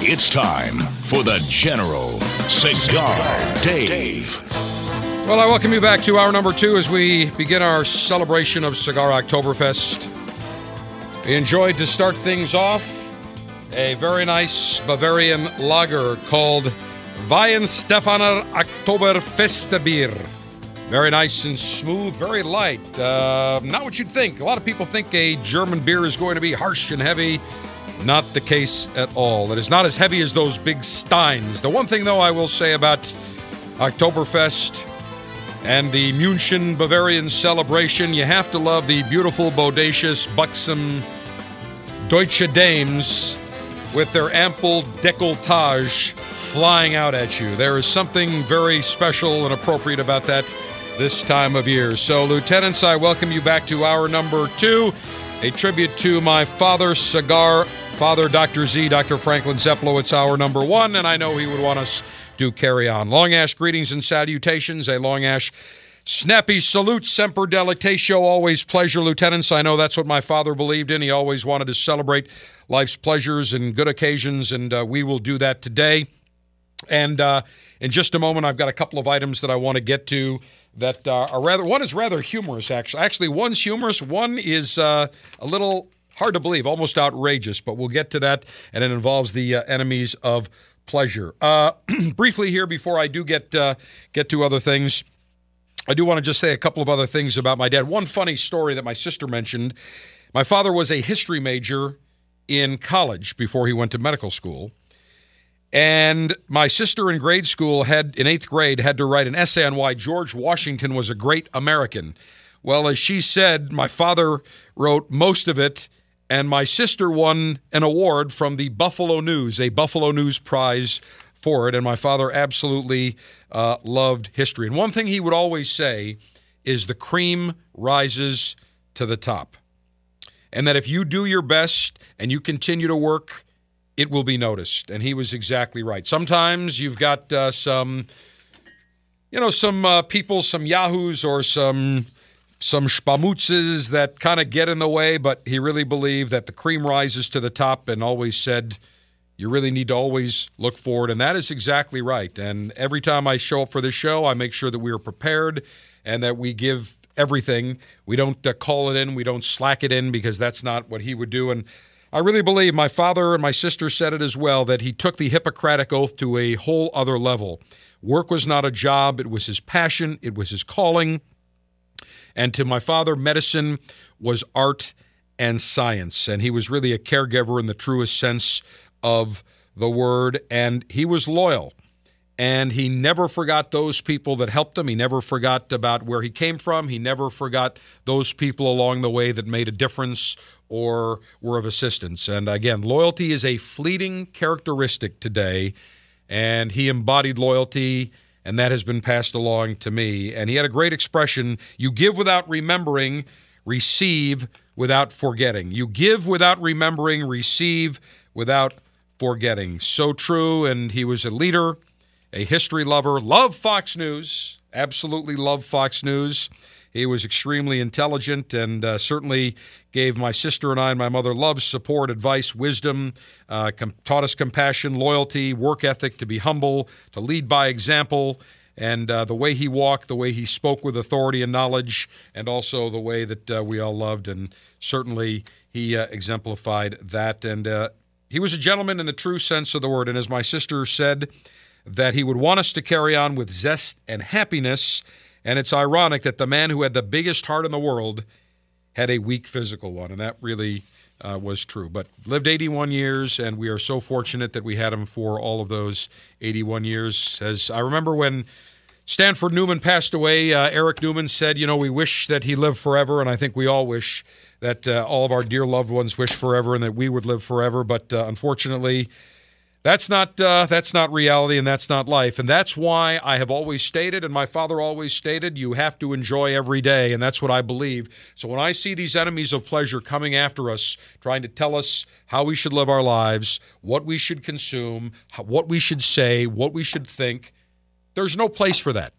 It's time for the General Cigar Dave. Well, I welcome you back to hour number two as we begin our celebration of Cigar Oktoberfest. We enjoyed to start things off a very nice Bavarian lager called Weihenstephaner Oktoberfestbier. Very nice and smooth, very light. Uh, not what you'd think. A lot of people think a German beer is going to be harsh and heavy. Not the case at all. It is not as heavy as those big steins. The one thing, though, I will say about Oktoberfest and the München Bavarian celebration, you have to love the beautiful, bodacious, buxom Deutsche dames with their ample décolletage flying out at you. There is something very special and appropriate about that this time of year. So, lieutenants, I welcome you back to hour number two, a tribute to my father, cigar father, Doctor Z, Doctor Franklin Zeplowitz, hour number one, and I know he would want us to carry on. Long Ash greetings and salutations, a Long Ash snappy salute, semper delectatio, always pleasure, lieutenants. I know that's what my father believed in. He always wanted to celebrate life's pleasures and good occasions, and uh, we will do that today. And uh, in just a moment, I've got a couple of items that I want to get to that uh, are rather, one is rather humorous, actually. Actually, one's humorous, one is uh, a little hard to believe, almost outrageous, but we'll get to that, and it involves the uh, enemies of pleasure. Uh, briefly here, before I do get uh, get to other things, I do want to just say a couple of other things about my dad. One funny story that my sister mentioned. My father was a history major in college before he went to medical school. And my sister in grade school had, in eighth grade, had to write an essay on why George Washington was a great American. Well, as she said, my father wrote most of it, and my sister won an award from the Buffalo News, a Buffalo News Prize for it, and my father absolutely uh, loved history. And one thing he would always say is the cream rises to the top, and that if you do your best and you continue to work, it will be noticed. And he was exactly right. Sometimes you've got uh, some, you know, some uh, people, some yahoos or some some spamutzes that kind of get in the way, but he really believed that the cream rises to the top and always said, you really need to always look forward, and that is exactly right. And every time I show up for this show, I make sure that we are prepared and that we give everything. We don't uh, call it in. We don't slack it in, because that's not what he would do. And I really believe, my father and my sister said it as well, that he took the Hippocratic Oath to a whole other level. Work was not a job. It was his passion. It was his calling. And to my father, medicine was art and science. And he was really a caregiver in the truest sense of the word, and he was loyal, and he never forgot those people that helped him. He never forgot about where he came from. He never forgot those people along the way that made a difference or were of assistance. And again, loyalty is a fleeting characteristic today, and he embodied loyalty, and that has been passed along to me. And he had a great expression: you give without remembering, receive without forgetting. You give without remembering, receive without forgetting. So true, and he was a leader, a history lover, loved Fox News, absolutely loved Fox News. He was extremely intelligent and uh, certainly gave my sister and I and my mother love, support, advice, wisdom, uh, com- taught us compassion, loyalty, work ethic, to be humble, to lead by example, and uh, the way he walked, the way he spoke with authority and knowledge, and also the way that uh, we all loved, and certainly he uh, exemplified that. And uh, he was a gentleman in the true sense of the word, and as my sister said, that he would want us to carry on with zest and happiness, and it's ironic that the man who had the biggest heart in the world had a weak physical one, and that really uh, was true. But lived eighty-one years, and we are so fortunate that we had him for all of those eighty-one years. As I remember when Stanford Newman passed away, uh, Eric Newman said, you know, we wish that he lived forever, and I think we all wish that uh, all of our dear loved ones wish forever and that we would live forever. But uh, unfortunately, that's not uh, that's not reality, and that's not life. And that's why I have always stated, and my father always stated, you have to enjoy every day, and that's what I believe. So when I see these enemies of pleasure coming after us, trying to tell us how we should live our lives, what we should consume, what we should say, what we should think, there's no place for that.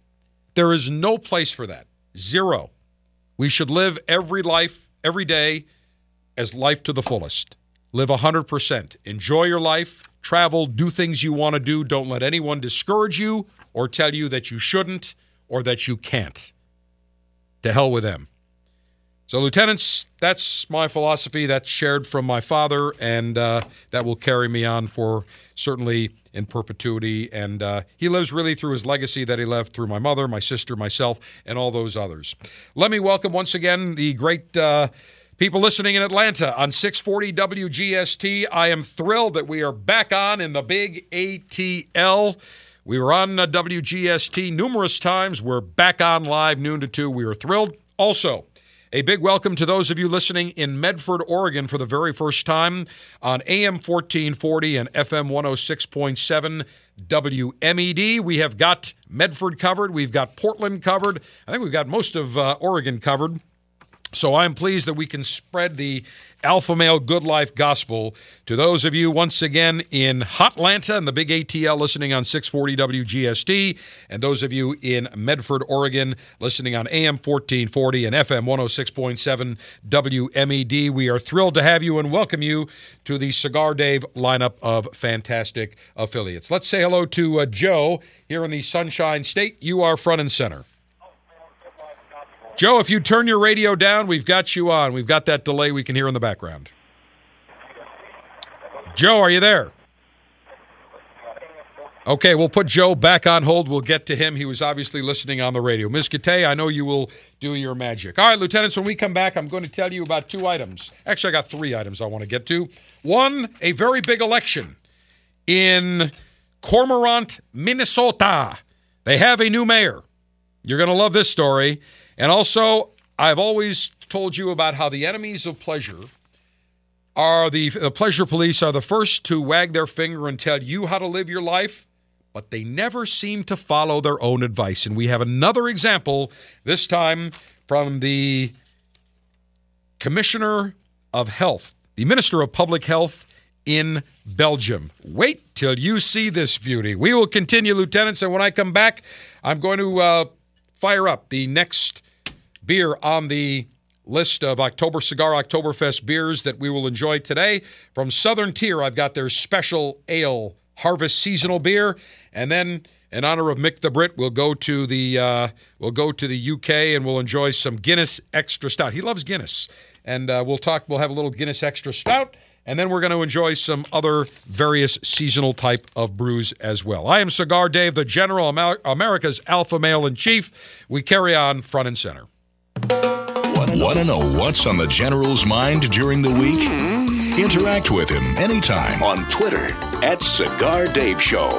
There is no place for that. Zero. We should live every life every day as life to the fullest. Live one hundred percent. Enjoy your life. Travel. Do things you want to do. Don't let anyone discourage you or tell you that you shouldn't or that you can't. To hell with them. So, lieutenants, that's my philosophy. That's shared from my father, and uh, that will carry me on for certainly in perpetuity. And uh, he lives really through his legacy that he left through my mother, my sister, myself, and all those others. Let me welcome once again the great uh, people listening in Atlanta on six forty W G S T. I am thrilled that we are back on in the big A T L. We were on W G S T numerous times. We're back on live noon to two. We are thrilled. Also, a big welcome to those of you listening in Medford, Oregon for the very first time on A M fourteen forty and F M one oh six point seven W M E D. We have got Medford covered. We've got Portland covered. I think we've got most of uh, Oregon covered. So I'm pleased that we can spread the alpha male good life gospel to those of you once again in Hotlanta and the big A T L listening on six forty W G S T, and those of you in Medford, Oregon listening on A M fourteen forty and F M one oh six point seven W M E D. We are thrilled to have you and welcome you to the Cigar Dave lineup of fantastic affiliates. Let's say hello to uh, Joe here in the Sunshine State. You are front and center. Joe, if you turn your radio down, we've got you on. We've got that delay we can hear in the background. Joe, are you there? Okay, we'll put Joe back on hold. We'll get to him. He was obviously listening on the radio. Miz Kate, I know you will do your magic. All right, lieutenants, when we come back, I'm going to tell you about two items. Actually, I got three items I want to get to. One, a very big election in Cormorant, Minnesota. They have a new mayor. You're going to love this story. And also, I've always told you about how the enemies of pleasure are the, the pleasure police are the first to wag their finger and tell you how to live your life, but they never seem to follow their own advice. And we have another example, this time from the Commissioner of Health, the Minister of Public Health in Belgium. Wait till you see this beauty. We will continue, lieutenants, and when I come back, I'm going to uh, fire up the next beer on the list of October Cigar Oktoberfest beers that we will enjoy today. From Southern Tier, I've got their Special Ale Harvest Seasonal Beer, and then in honor of Mick the Brit, we'll go to the uh, we'll go to the U K and we'll enjoy some Guinness Extra Stout. He loves Guinness, and uh, we'll talk. We'll have a little Guinness Extra Stout, and then we're going to enjoy some other various seasonal type of brews as well. I am Cigar Dave, the General, Amer- America's alpha male in chief. We carry on front and center. Want to know what's on the General's mind during the week? Mm-hmm. Interact with him anytime on Twitter at Cigar Dave Show.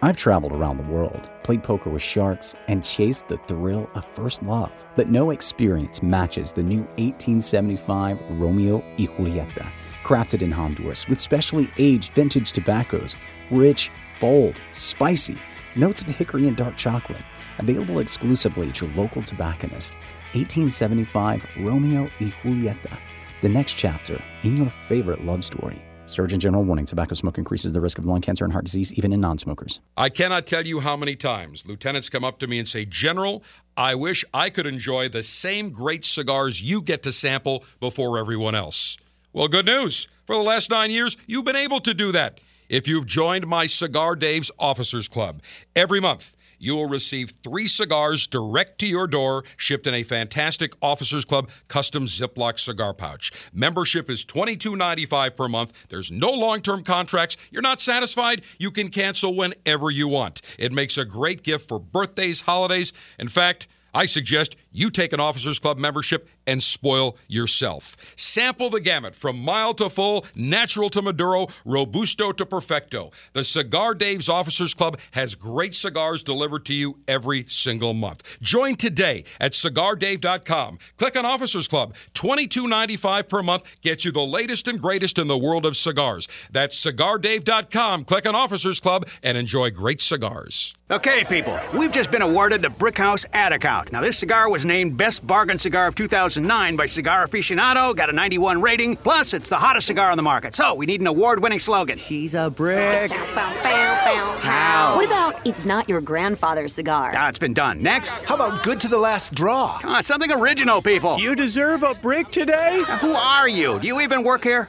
I've traveled around the world, played poker with sharks, and chased the thrill of first love. But no experience matches the new eighteen seventy-five Romeo y Julieta, crafted in Honduras with specially aged vintage tobaccos, rich, bold, spicy, notes of hickory and dark chocolate. Available exclusively to local tobacconist. eighteen seventy-five Romeo y Julieta, the next chapter in your favorite love story. Surgeon General warning, tobacco smoke increases the risk of lung cancer and heart disease, even in non-smokers. I cannot tell you how many times lieutenants come up to me and say, General, I wish I could enjoy the same great cigars you get to sample before everyone else. Well, good news. For the last nine years, you've been able to do that. If you've joined my Cigar Dave's Officers Club, every month you will receive three cigars direct to your door, shipped in a fantastic Officers Club custom Ziploc cigar pouch. Membership is twenty-two dollars and ninety-five cents per month. There's no long-term contracts. You're not satisfied? You can cancel whenever you want. It makes a great gift for birthdays, holidays. In fact, I suggest you take an Officers Club membership and spoil yourself. Sample the gamut from mild to full, natural to Maduro, Robusto to Perfecto. The Cigar Dave's Officers Club has great cigars delivered to you every single month. Join today at cigar dave dot com. Click on Officers Club. twenty-two dollars and ninety-five cents per month gets you the latest and greatest in the world of cigars. That's cigar dave dot com. Click on Officers Club and enjoy great cigars. Okay, people, we've just been awarded the Brickhouse ad account. Now, this cigar was named Best Bargain Cigar of two thousand nine by Cigar Aficionado, got a ninety-one rating, plus it's the hottest cigar on the market. So, we need an award-winning slogan. She's a brick. How? What about It's Not Your Grandfather's Cigar? Ah, it's been done. Next. How about Good to the Last Draw? Come on, something original, people. You deserve a brick today? Now, who are you? Do you even work here?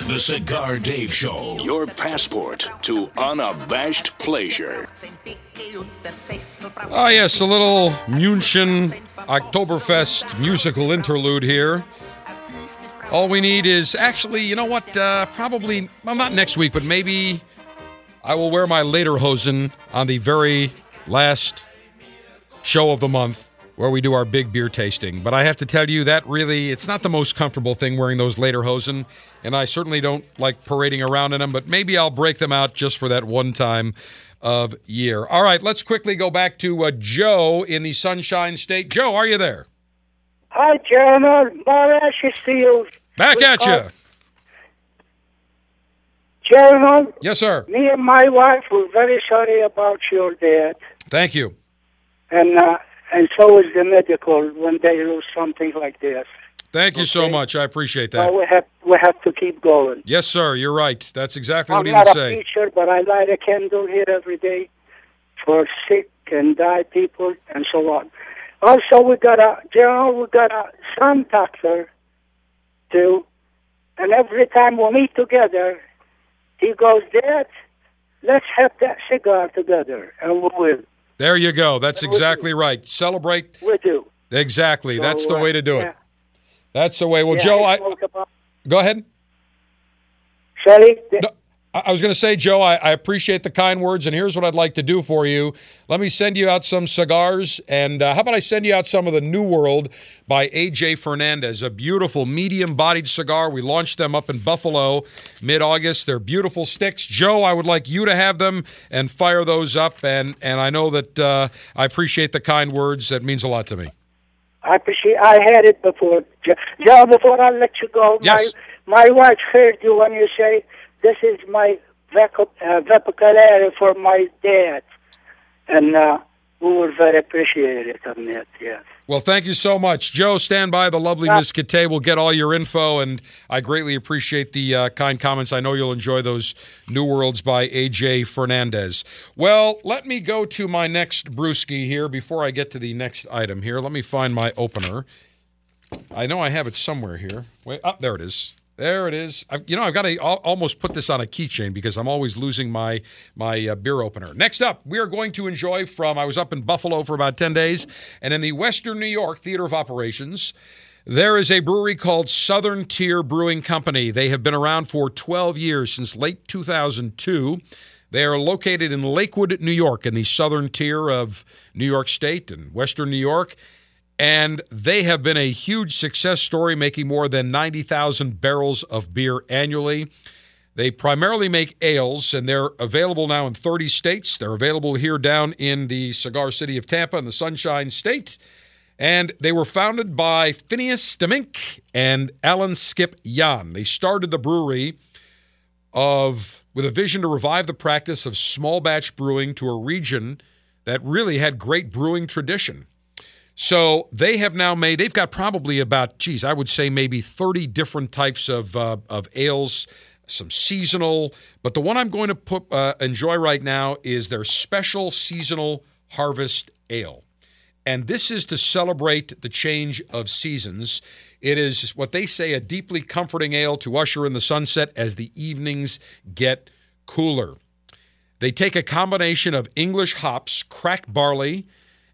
The Cigar Dave Show, your passport to unabashed pleasure. Ah, yes, a little München Oktoberfest musical interlude here. All we need is, actually, you know what, uh, probably, well, not next week, but maybe I will wear my lederhosen on the very last show of the month, where we do our big beer tasting. But I have to tell you, that really, it's not the most comfortable thing wearing those lederhosen, and I certainly don't like parading around in them, but maybe I'll break them out just for that one time of year. All right, let's quickly go back to uh, Joe in the Sunshine State. Joe, are you there? Hi, gentlemen. My ashes to you. Back at you. Gentlemen. Yes, sir. Me and my wife were very sorry about your dad. Thank you. And, uh, And so is the medical when they lose something like this. Thank you okay? so much. I appreciate that. Well, we have we have to keep going. Yes, sir. You're right. That's exactly I'm what he would say. I'm not a preacher, but I light a candle here every day for sick and die people and so on. Also, we got a general. We got a son doctor too, and every time we meet together, he goes, "Dad, let's have that cigar together," and we will. There you go. That's exactly right. Celebrate. We do. Exactly. So, That's the uh, way to do yeah. it. That's the way. Well, yeah, Joe, I, I about... go ahead. Sorry? No, I was going to say, Joe, I, I appreciate the kind words, and here's what I'd like to do for you. Let me send you out some cigars, and uh, how about I send you out some of the New World by A J. Fernandez, a beautiful medium-bodied cigar. We launched them up in Buffalo mid-August. They're beautiful sticks. Joe, I would like you to have them and fire those up, and, and I know that uh, I appreciate the kind words. That means a lot to me. I appreciate I had it before. Joe, before I let you go, yes. my, my wife heard you when you say, "This is my vocabulary uh, for my dad." And uh, we were very appreciative of that, yes. Well, thank you so much. Joe, stand by. The lovely uh, Miss Kittay will get all your info, and I greatly appreciate the uh, kind comments. I know you'll enjoy those New Worlds by A J. Fernandez. Well, let me go to my next brewski here before I get to the next item here. Let me find my opener. I know I have it somewhere here. Wait, oh, there it is. There it is. I, you know, I've got to almost put this on a keychain because I'm always losing my my uh, beer opener. Next up, we are going to enjoy from, I was up in Buffalo for about ten days, and in the Western New York Theater of Operations, there is a brewery called Southern Tier Brewing Company. They have been around for twelve years, since late two thousand two. They are located in Lakewood, New York, in the Southern Tier of New York State and Western New York. And they have been a huge success story, making more than ninety thousand barrels of beer annually. They primarily make ales, and they're available now in thirty states. They're available here down in the cigar city of Tampa in the Sunshine State. And they were founded by Phineas Stemink and Alan Skip Jan. They started the brewery of with a vision to revive the practice of small batch brewing to a region that really had great brewing tradition. So they have now made, they've got probably about, geez, I would say maybe thirty different types of uh, of ales, some seasonal. But the one I'm going to put, uh, enjoy right now is their special seasonal harvest ale. And this is to celebrate the change of seasons. It is what they say a deeply comforting ale to usher in the sunset as the evenings get cooler. They take a combination of English hops, cracked barley,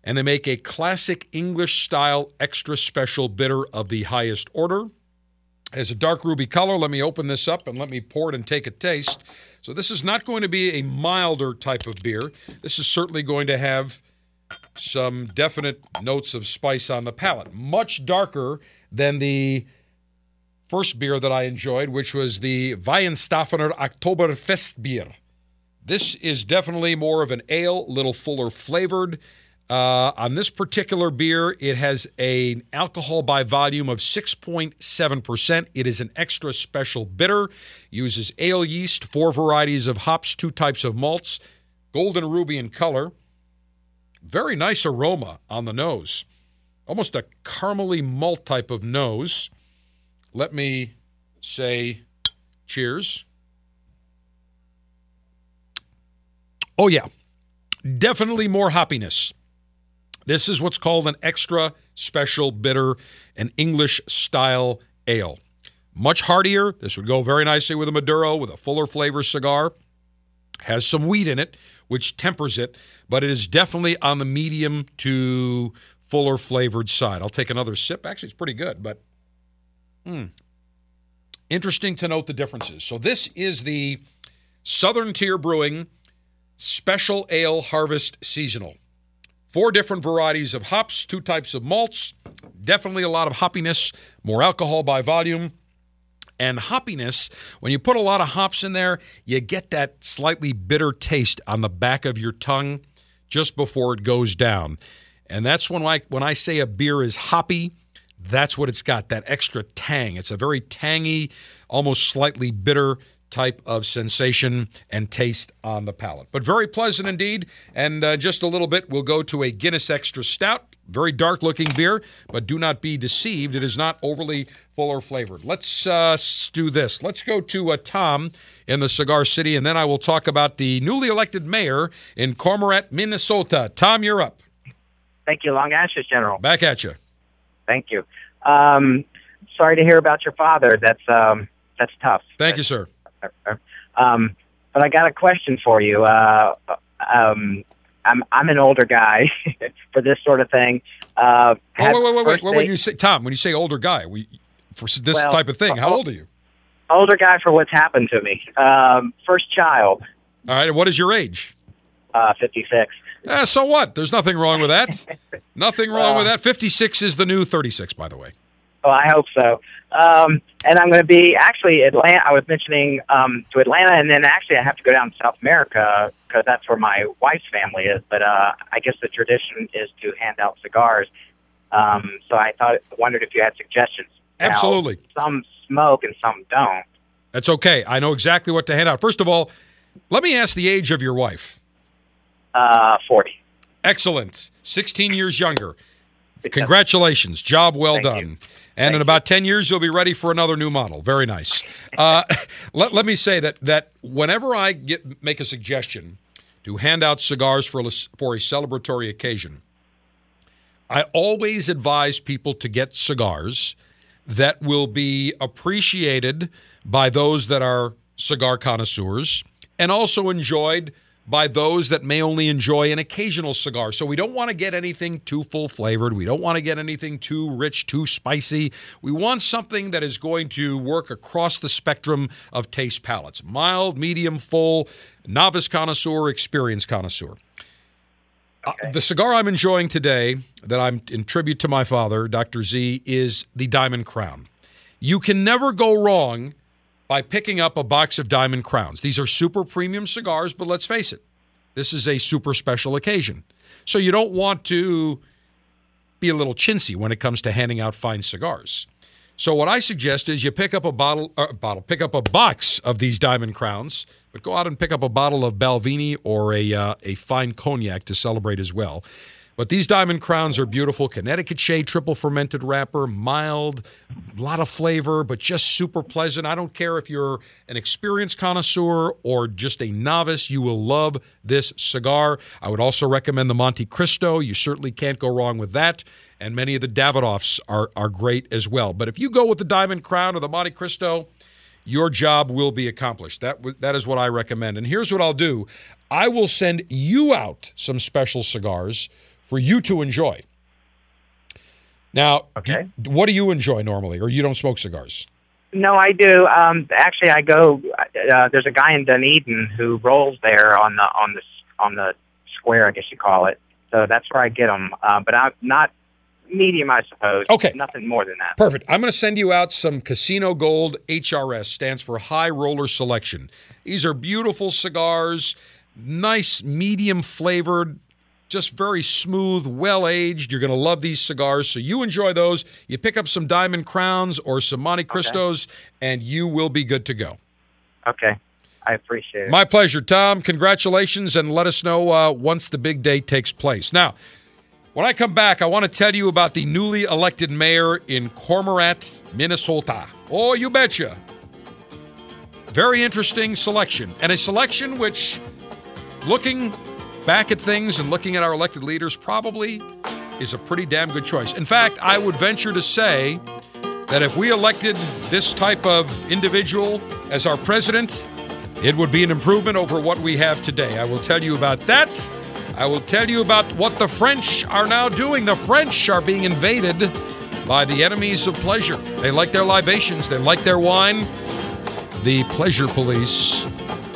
and they make a classic English-style extra special bitter of the highest order. As a dark ruby color, let me open this up and let me pour it and take a taste. So this is not going to be a milder type of beer. This is certainly going to have some definite notes of spice on the palate. Much darker than the first beer that I enjoyed, which was the Weihenstephaner Oktoberfestbier. This is definitely more of an ale, a little fuller flavored. Uh, on this particular beer, it has an alcohol by volume of six point seven percent. It is an extra special bitter, uses ale yeast, four varieties of hops, two types of malts, golden ruby in color. Very nice aroma on the nose, almost a caramely malt type of nose. Let me say cheers. Oh, yeah, definitely more hoppiness. This is what's called an extra special bitter, an English-style ale. Much heartier. This would go very nicely with a Maduro, with a fuller flavor cigar. Has some wheat in it, which tempers it, but it is definitely on the medium to fuller flavored side. I'll take another sip. Actually, it's pretty good, but mm. Interesting to note the differences. So this is the Southern Tier Brewing Special Ale Harvest Seasonal. Four different varieties of hops, two types of malts, definitely a lot of hoppiness, more alcohol by volume, and hoppiness. When you put a lot of hops in there, you get that slightly bitter taste on the back of your tongue just before it goes down. And that's when I, when I say a beer is hoppy, that's what it's got, that extra tang. It's a very tangy, almost slightly bitter type of sensation and taste on the palate. But very pleasant indeed. And uh, just a little bit, we'll go to a Guinness Extra Stout. Very dark-looking beer, but do not be deceived. It is not overly full or flavored. Let's uh, do this. Let's go to uh, Tom in the Cigar City, and then I will talk about the newly elected mayor in Cormorant, Minnesota. Tom, you're up. Thank you. Long ashes, General. Back at you. Thank you. Um, sorry to hear about your father. That's um, that's tough. Thank that's- you, sir. Um, but I got a question for you. Uh, um, I'm I'm an older guy for this sort of thing. Uh, oh, wait, wait, wait, wait. What when you say, Tom? When you say older guy, we for this well, type of thing. How old are you? Older guy for what's happened to me. Um, first child. All right. What is your age? Uh, fifty-six. Eh, so what? There's nothing wrong with that. Nothing wrong um, with that. fifty-six is the new thirty-six, by the way. Oh, I hope so. Um, and I'm going to be actually Atlanta. I was mentioning um, to Atlanta, and then actually I have to go down to South America because that's where my wife's family is. But uh, I guess the tradition is to hand out cigars. Um, so I thought, wondered if you had suggestions. Absolutely. Now, some smoke and some don't. That's okay. I know exactly what to hand out. First of all, let me ask the age of your wife. Uh, forty. Excellent. sixteen years younger. Congratulations. Job well Thank done. You. And Thank in about ten years, you'll be ready for another new model. Very nice. Uh, let, let me say that that whenever I get, make a suggestion to hand out cigars for a, for a celebratory occasion, I always advise people to get cigars that will be appreciated by those that are cigar connoisseurs and also enjoyed by those that may only enjoy an occasional cigar. So we don't want to get anything too full-flavored. We don't want to get anything too rich, too spicy. We want something that is going to work across the spectrum of taste palates. Mild, medium, full, novice connoisseur, experienced connoisseur. Okay. Uh, the cigar I'm enjoying today that I'm in tribute to my father, Doctor Z, is the Diamond Crown. You can never go wrong by picking up a box of Diamond Crowns. These are super premium cigars, but let's face it, this is a super special occasion. So you don't want to be a little chintzy when it comes to handing out fine cigars. So what I suggest is you pick up a bottle, uh, bottle, pick up a box of these Diamond Crowns, but go out and pick up a bottle of Balvenie or a uh, a fine cognac to celebrate as well. But these Diamond Crowns are beautiful. Connecticut Shade, triple fermented wrapper, mild, a lot of flavor, but just super pleasant. I don't care if you're an experienced connoisseur or just a novice. You will love this cigar. I would also recommend the Monte Cristo. You certainly can't go wrong with that. And many of the Davidoffs are, are great as well. But if you go with the Diamond Crown or the Monte Cristo, your job will be accomplished. That that is what I recommend. And here's what I'll do. I will send you out some special cigars for you to enjoy. Now, okay. do, what do you enjoy normally, or you don't smoke cigars? No, I do. Um, actually, I go. Uh, there's a guy in Dunedin who rolls there on the on the on the square, I guess you call it. So that's where I get them. Uh, but I'm not medium, I suppose. Okay, nothing more than that. Perfect. I'm going to send you out some Casino Gold H R S. Stands for High Roller Selection. These are beautiful cigars, nice medium flavored. Just very smooth, well-aged. You're going to love these cigars, so you enjoy those. You pick up some Diamond Crowns or some Monte Cristos, okay. and you will be good to go. Okay. I appreciate it. My pleasure, Tom. Congratulations, and let us know uh, once the big day takes place. Now, when I come back, I want to tell you about the newly elected mayor in Cormorant, Minnesota. Oh, you betcha. Very interesting selection, and a selection which, looking back at things and looking at our elected leaders, probably is a pretty damn good choice. In fact, I would venture to say that if we elected this type of individual as our president, it would be an improvement over what we have today. I will tell you about that. I will tell you about what the French are now doing. The French are being invaded by the enemies of pleasure. They like their libations. They like their wine. The pleasure police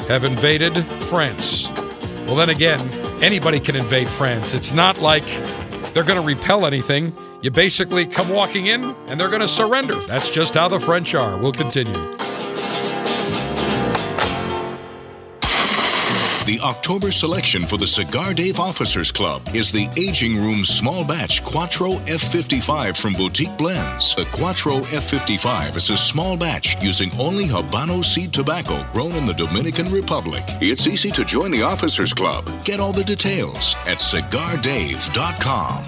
have invaded France. Well, then again, anybody can invade France. It's not like they're going to repel anything. You basically come walking in, and they're going to surrender. That's just how the French are. We'll continue. The October selection for the Cigar Dave Officers Club is the Aging Room Small Batch Quattro F fifty-five from Boutique Blends. The Quattro F fifty-five is a small batch using only Habano seed tobacco grown in the Dominican Republic. It's easy to join the Officers Club. Get all the details at cigar dave dot com.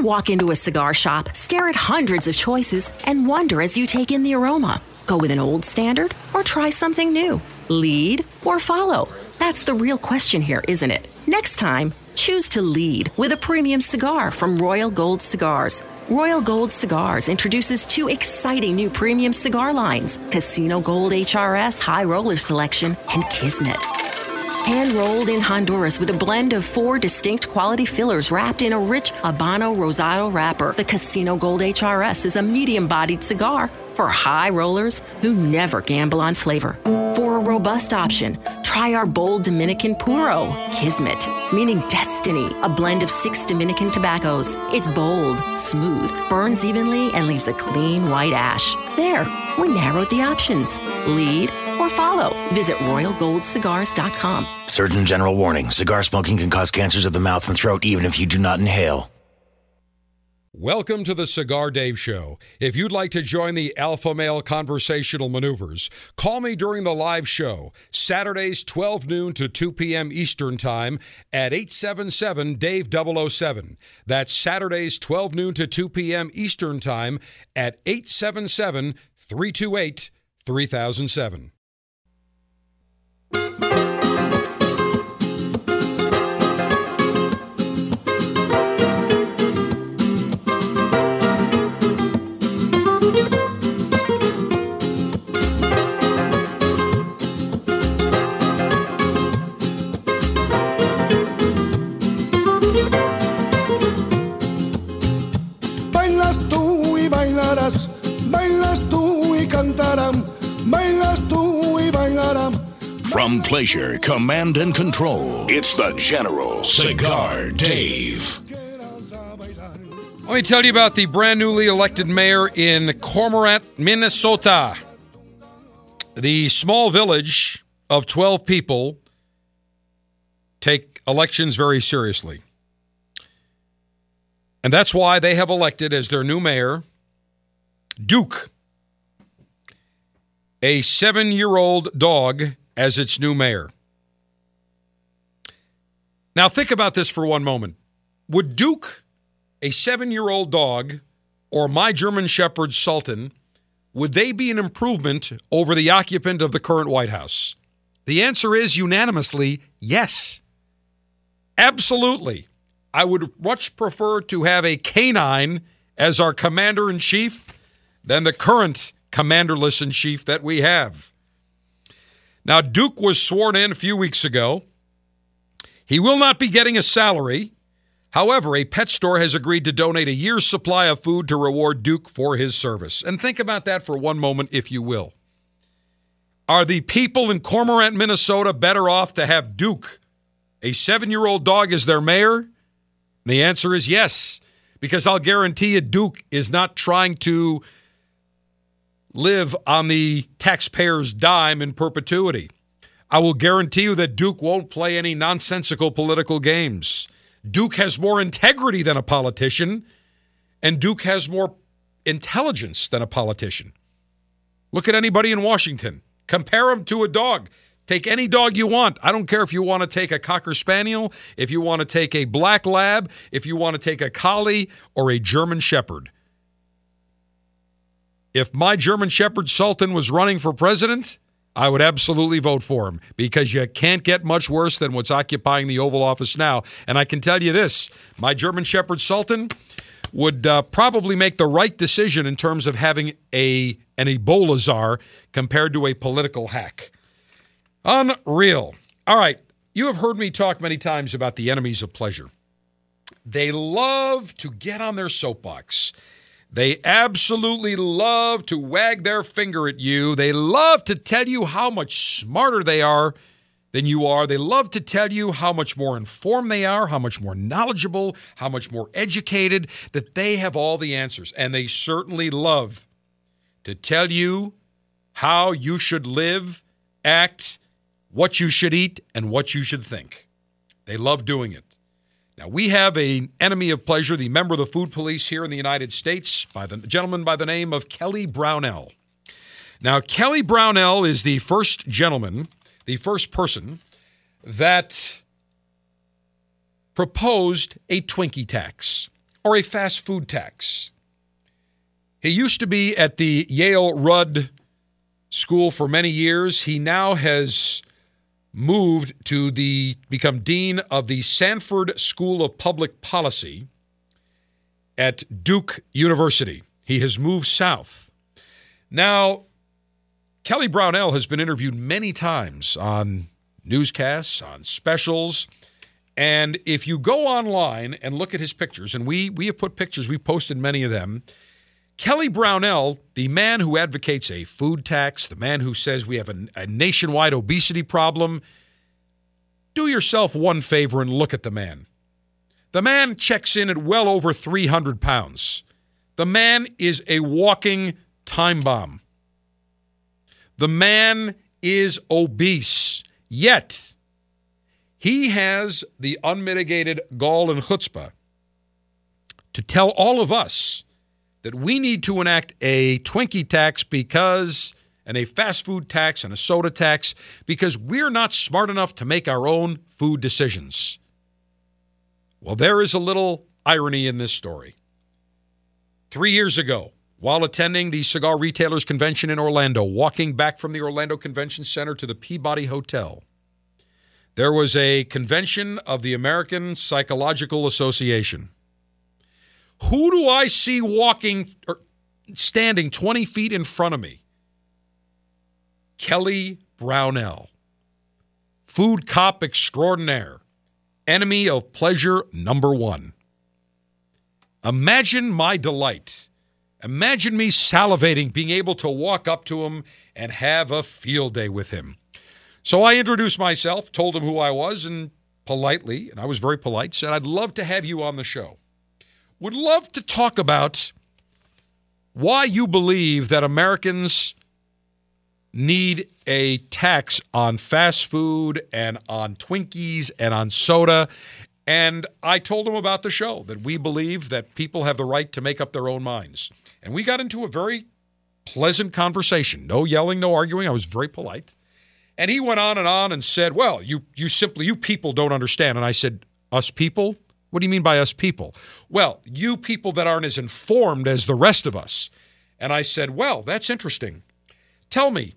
Walk into a cigar shop, stare at hundreds of choices, and wonder as you take in the aroma. Go with an old standard or try something new? Lead or follow? That's the real question here, isn't it? Next time, choose to lead with a premium cigar from Royal Gold Cigars. Royal Gold Cigars introduces two exciting new premium cigar lines, Casino Gold H R S High Roller Selection and Kismet. Hand-rolled in Honduras with a blend of four distinct quality fillers wrapped in a rich Habano Rosado wrapper, the Casino Gold H R S is a medium-bodied cigar for high rollers who never gamble on flavor. For a robust option, try our bold Dominican Puro, Kismet, meaning destiny, a blend of six Dominican tobaccos. It's bold, smooth, burns evenly, and leaves a clean white ash. There, we narrowed the options. Lead or follow. Visit royal gold cigars dot com. Surgeon General warning. Cigar smoking can cause cancers of the mouth and throat even if you do not inhale. Welcome to the Cigar Dave Show. If you'd like to join the Alpha Male Conversational Maneuvers, call me during the live show, Saturdays twelve noon to two p.m. Eastern Time at eight seven seven, D A V E zero zero seven. That's Saturdays twelve noon to two p.m. Eastern Time at eight seven seven, three two eight, three thousand seven. From pleasure, command, and control, it's the General Cigar Dave. Let me tell you about the brand newly elected mayor in Cormorant, Minnesota. The small village of twelve people take elections very seriously. And that's why they have elected as their new mayor, Duke, a seven-year-old dog as its new mayor. Now think about this for one moment. Would Duke, a seven-year-old dog, or my German Shepherd Sultan, would they be an improvement over the occupant of the current White House? The answer is unanimously yes. Absolutely. I would much prefer to have a canine as our commander-in-chief than the current commander-in-chief that we have. Now, Duke was sworn in a few weeks ago. He will not be getting a salary. However, a pet store has agreed to donate a year's supply of food to reward Duke for his service. And think about that for one moment, if you will. Are the people in Cormorant, Minnesota better off to have Duke, a seven-year-old dog, as their mayor? The answer is yes, because I'll guarantee you Duke is not trying to live on the taxpayer's dime in perpetuity. I will guarantee you that Duke won't play any nonsensical political games. Duke has more integrity than a politician, and Duke has more intelligence than a politician. Look at anybody in Washington. Compare them to a dog. Take any dog you want. I don't care if you want to take a Cocker Spaniel, if you want to take a Black Lab, if you want to take a Collie or a German Shepherd. If my German Shepherd Sultan was running for president, I would absolutely vote for him, because you can't get much worse than what's occupying the Oval Office now. And I can tell you this, my German Shepherd Sultan would uh, probably make the right decision in terms of having a an Ebola czar compared to a political hack. Unreal. All right, you have heard me talk many times about the enemies of pleasure. They love to get on their soapbox. They absolutely love to wag their finger at you. They love to tell you how much smarter they are than you are. They love to tell you how much more informed they are, how much more knowledgeable, how much more educated, that they have all the answers. And they certainly love to tell you how you should live, act, what you should eat, and what you should think. They love doing it. Now, we have an enemy of pleasure, the member of the food police here in the United States, by the gentleman by the name of Kelly Brownell. Now, Kelly Brownell is the first gentleman, the first person that proposed a Twinkie tax or a fast food tax. He used to be at the Yale Rudd School for many years. He now has moved to the become dean of the Sanford School of Public Policy at Duke University. He has moved south. Now, Kelly Brownell has been interviewed many times on newscasts, on specials, and if you go online and look at his pictures, and we we have put pictures, we posted many of them, Kelly Brownell, the man who advocates a food tax, the man who says we have a, a nationwide obesity problem, do yourself one favor and look at the man. The man checks in at well over three hundred pounds. The man is a walking time bomb. The man is obese, yet he has the unmitigated gall and chutzpah to tell all of us that we need to enact a Twinkie tax because, and a fast food tax and a soda tax, because we're not smart enough to make our own food decisions. Well, there is a little irony in this story. Three years ago, while attending the Cigar Retailers Convention in Orlando, walking back from the Orlando Convention Center to the Peabody Hotel, there was a convention of the American Psychological Association. Who do I see walking or standing twenty feet in front of me? Kelly Brownell, food cop extraordinaire, enemy of pleasure number one. Imagine my delight. Imagine me salivating, being able to walk up to him and have a field day with him. So I introduced myself, told him who I was, and politely, and I was very polite, said, I'd love to have you on the show. Would love to talk about why you believe that Americans need a tax on fast food and on Twinkies and on soda. And I told him about the show, that we believe that people have the right to make up their own minds. And we got into a very pleasant conversation. No yelling, no arguing. I was very polite. And he went on and on and said, well, you you simply, you people don't understand. And I said, us people? What do you mean by us people? Well, you people that aren't as informed as the rest of us. And I said, well, that's interesting. Tell me,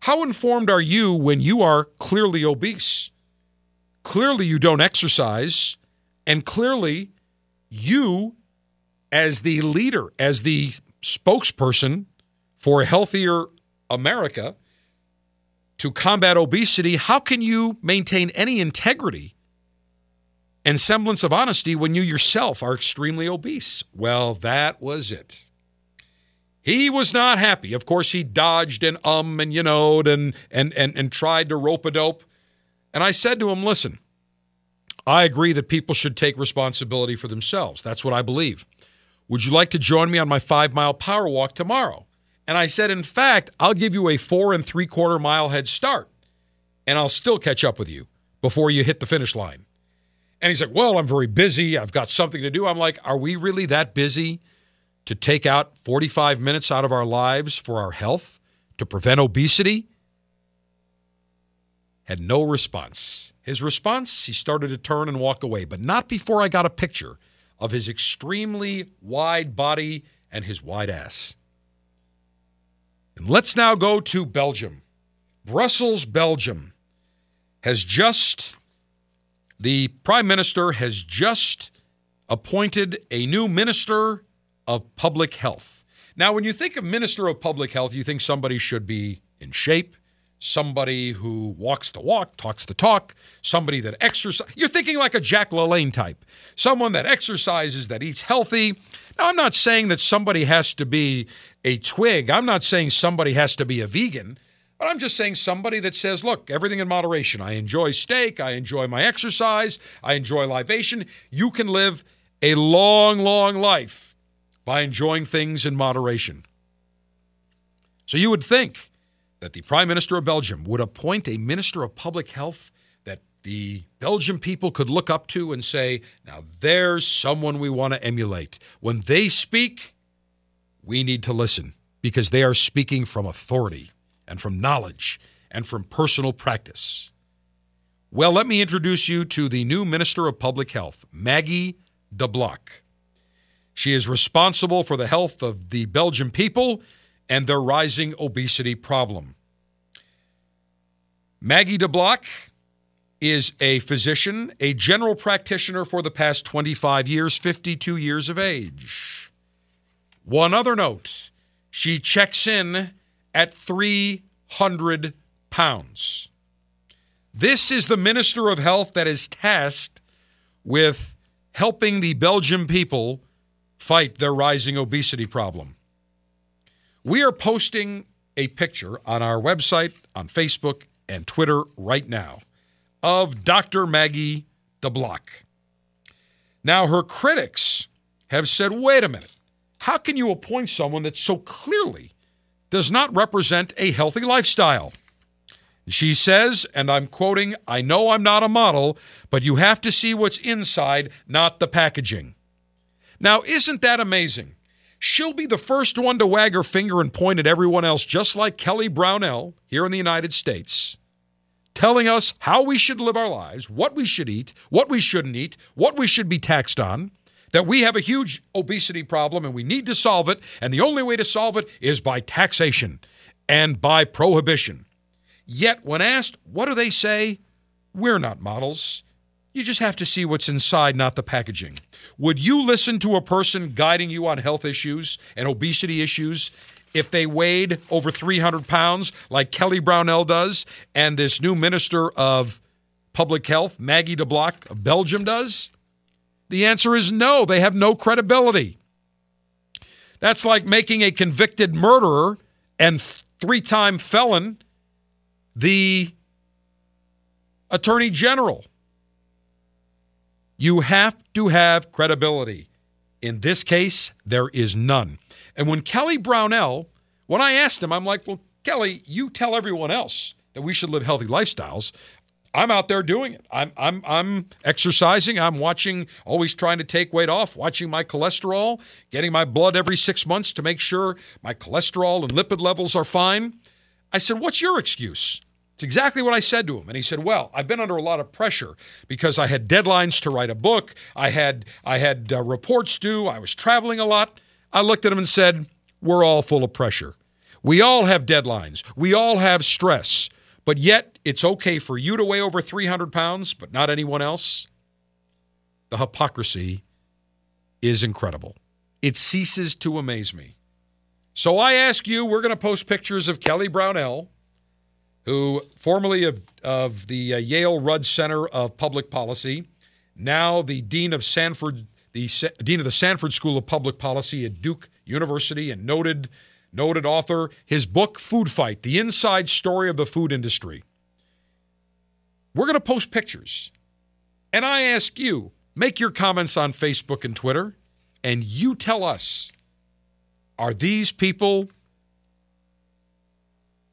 how informed are you when you are clearly obese? Clearly you don't exercise, and clearly you, as the leader, as the spokesperson for Healthier America to combat obesity, how can you maintain any integrity and semblance of honesty when you yourself are extremely obese? Well, that was it. He was not happy. Of course, he dodged and um and you know and and and and tried to rope-a-dope. And I said to him, listen, I agree that people should take responsibility for themselves. That's what I believe. Would you like to join me on my five-mile power walk tomorrow? And I said, in fact, I'll give you a four and three-quarter mile head start, and I'll still catch up with you before you hit the finish line. And he's like, well, I'm very busy. I've got something to do. I'm like, are we really that busy to take out forty-five minutes out of our lives for our health, to prevent obesity? Had no response. His response, he started to turn and walk away, but not before I got a picture of his extremely wide body and his wide ass. And let's now go to Belgium. Brussels, Belgium, has just, the Prime Minister has just appointed a new Minister of Public Health. Now, when you think of Minister of Public Health, you think somebody should be in shape, somebody who walks the walk, talks the talk, somebody that exercises. You're thinking like a Jack LaLanne type, someone that exercises, that eats healthy. Now, I'm not saying that somebody has to be a twig. I'm not saying somebody has to be a vegan. But I'm just saying somebody that says, look, everything in moderation. I enjoy steak. I enjoy my exercise. I enjoy libation. You can live a long, long life by enjoying things in moderation. So you would think that the Prime Minister of Belgium would appoint a Minister of Public Health that the Belgian people could look up to and say, now there's someone we want to emulate. When they speak, we need to listen because they are speaking from authority and from knowledge, and from personal practice. Well, let me introduce you to the new Minister of Public Health, Maggie de Block. She is responsible for the health of the Belgian people and their rising obesity problem. Maggie de Block is a physician, a general practitioner for the past twenty-five years, fifty-two years of age. One other note, she checks in at three hundred pounds. This is the Minister of Health that is tasked with helping the Belgian people fight their rising obesity problem. We are posting a picture on our website, on Facebook, and Twitter right now of Doctor Maggie de Block. Now, her critics have said, wait a minute, how can you appoint someone that's so clearly does not represent a healthy lifestyle? She says, and I'm quoting, I know I'm not a model, but you have to see what's inside, not the packaging. Now, isn't that amazing? She'll be the first one to wag her finger and point at everyone else, just like Kelly Brownell here in the United States, telling us how we should live our lives, what we should eat, what we shouldn't eat, what we should be taxed on, that we have a huge obesity problem and we need to solve it, and the only way to solve it is by taxation and by prohibition. Yet when asked, what do they say? We're not models. You just have to see what's inside, not the packaging. Would you listen to a person guiding you on health issues and obesity issues if they weighed over three hundred pounds like Kelly Brownell does and this new Minister of Public Health, Maggie de Block of Belgium, does? The answer is no. They have no credibility. That's like making a convicted murderer and three-time felon the Attorney General. You have to have credibility. In this case, there is none. And when Kelly Brownell, when I asked him, I'm like, well, Kelly, you tell everyone else that we should live healthy lifestyles. I'm out there doing it. I'm I'm I'm exercising. I'm watching, always trying to take weight off, watching my cholesterol, getting my blood every six months to make sure my cholesterol and lipid levels are fine. I said, what's your excuse? It's exactly what I said to him. And he said, well, I've been under a lot of pressure because I had deadlines to write a book. I had, I had uh, reports due. I was traveling a lot. I looked at him and said, we're all full of pressure. We all have deadlines. We all have stress. But yet, it's okay for you to weigh over three hundred pounds, but not anyone else. The hypocrisy is incredible. It ceases to amaze me. So I ask you, we're going to post pictures of Kelly Brownell, who formerly of, of the uh, Yale Rudd Center of Public Policy, now the dean of Sanford, the Sa- dean of the Sanford School of Public Policy at Duke University, and noted noted author. His book, Food Fight: The Inside Story of the Food Industry. We're going to post pictures, and I ask you, make your comments on Facebook and Twitter, and you tell us: are these people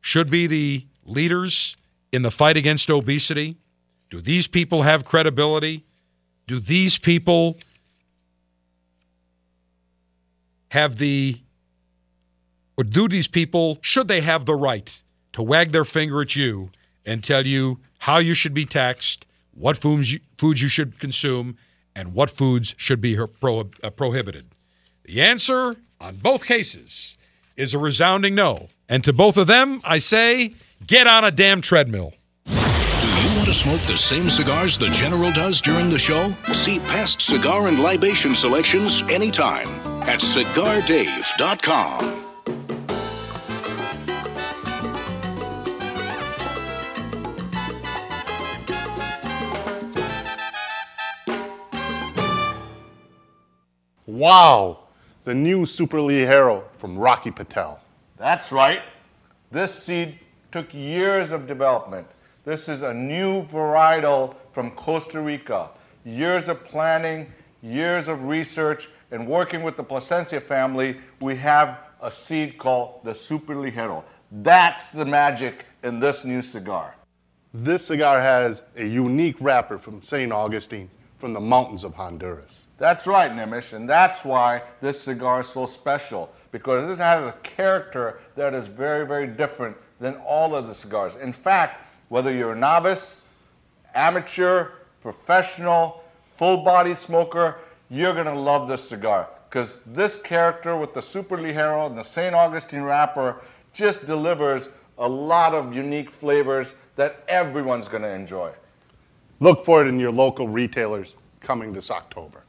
should be the leaders in the fight against obesity? Do these people have credibility? Do these people have the, or do these people, should they have the right to wag their finger at you and tell you how you should be taxed, what foods you, foods you should consume, and what foods should be pro, uh, prohibited? The answer on both cases is a resounding no. And to both of them, I say, get on a damn treadmill. To smoke the same cigars the General does during the show? See past cigar and libation selections anytime at cigar dave dot com. Wow, the new Super Ligero from Rocky Patel. That's right. This seed took years of development. This is a new varietal from Costa Rica. Years of planning, years of research, and working with the Plasencia family, we have a seed called the Super Ligero. That's the magic in this new cigar. This cigar has a unique wrapper from Saint Augustine, from the mountains of Honduras. That's right, Nimish, and that's why this cigar is so special, because it has a character that is very, very different than all of the cigars. In fact, whether you're a novice, amateur, professional, full-body smoker, you're going to love this cigar, because this character with the Super Ligero and the Saint Augustine wrapper just delivers a lot of unique flavors that everyone's going to enjoy. Look for it in your local retailers coming this October.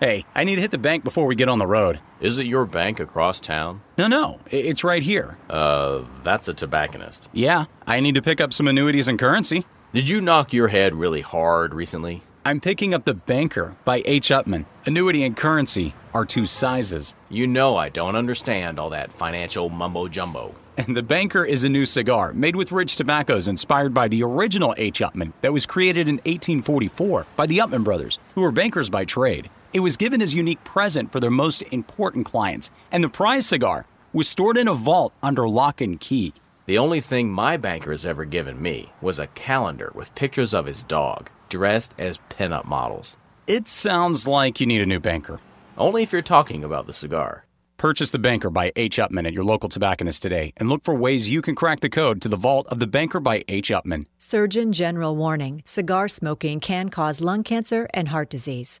Hey, I need to hit the bank before we get on the road. Is it your bank across town? No, no. It's right here. Uh, that's a tobacconist. Yeah, I need to pick up some annuities and currency. Did you knock your head really hard recently? I'm picking up The Banker by H. Upman. Annuity and currency are two sizes. You know I don't understand all that financial mumbo-jumbo. And The Banker is a new cigar made with rich tobaccos inspired by the original H. Upman that was created in eighteen forty-four by the Upman brothers, who were bankers by trade. It was given as a unique present for their most important clients, and the prize cigar was stored in a vault under lock and key. The only thing my banker has ever given me was a calendar with pictures of his dog, dressed as pinup models. It sounds like you need a new banker. Only if you're talking about the cigar. Purchase The Banker by H. Upman at your local tobacconist today, and look for ways you can crack the code to the vault of The Banker by H. Upman. Surgeon General warning, cigar smoking can cause lung cancer and heart disease.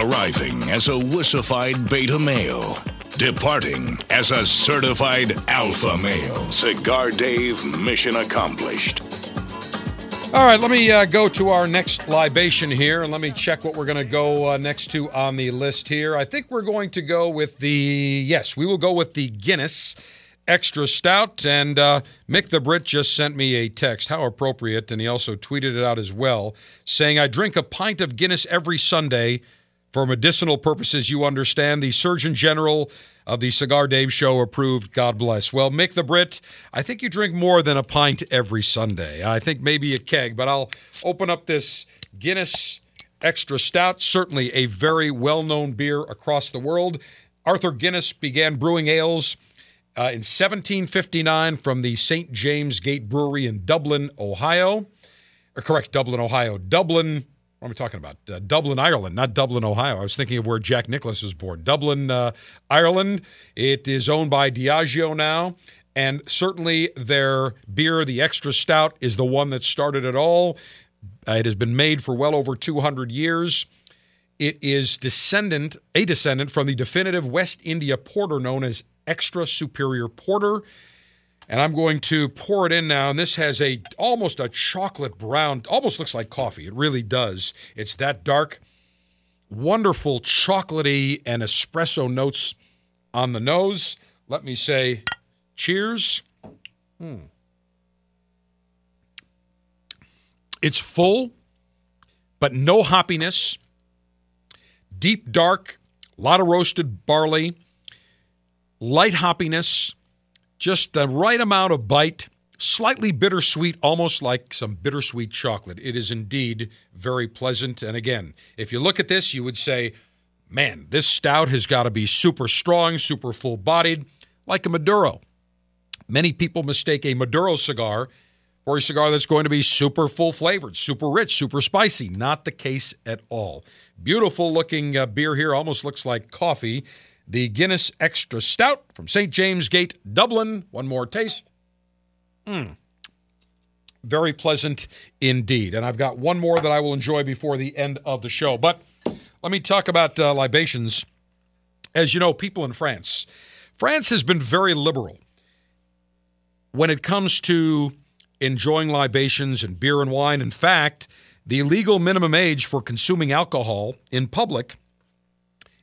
Arriving as a wussified beta male, departing as a certified alpha male. Cigar Dave, mission accomplished. All right, let me uh, go to our next libation here, and let me check what we're going to go uh, next to on the list here. I think we're going to go with the, yes, we will go with the Guinness Extra Stout, and uh, Mick the Brit just sent me a text, how appropriate, and he also tweeted it out as well, saying, I drink a pint of Guinness every Sunday for medicinal purposes, you understand. The Surgeon General of the Cigar Dave Show approved. God bless. Well, Mick the Brit, I think you drink more than a pint every Sunday. I think maybe a keg, but I'll open up this Guinness Extra Stout, certainly a very well-known beer across the world. Arthur Guinness began brewing ales uh, in seventeen fifty-nine from the Saint James Gate Brewery in Dublin, Ohio. Or correct, Dublin, Ohio. Dublin, what am I talking about? Uh, Dublin, Ireland, not Dublin, Ohio. I was thinking of where Jack Nicklaus was born. Dublin, uh, Ireland. It is owned by Diageo now. And certainly their beer, the Extra Stout, is the one that started it all. Uh, it has been made for well over two hundred years. It is descendant, a descendant from the definitive West India porter known as Extra Superior Porter. And I'm going to pour it in now. And this has a almost a chocolate brown, almost looks like coffee. It really does. It's that dark, wonderful chocolatey and espresso notes on the nose. Let me say... cheers. Hmm. It's full, but no hoppiness. Deep dark, a lot of roasted barley, light hoppiness, just the right amount of bite, slightly bittersweet, almost like some bittersweet chocolate. It is indeed very pleasant. And again, if you look at this, you would say, man, this stout has got to be super strong, super full-bodied, like a Maduro. Many people mistake a Maduro cigar for a cigar that's going to be super full-flavored, super rich, super spicy. Not the case at all. Beautiful-looking uh, beer here. Almost looks like coffee. The Guinness Extra Stout from Saint James Gate, Dublin. One more taste. Mm. Very pleasant indeed. And I've got one more that I will enjoy before the end of the show. But let me talk about uh, libations. As you know, people in France. France has been very liberal when it comes to enjoying libations and beer and wine. In fact, the legal minimum age for consuming alcohol in public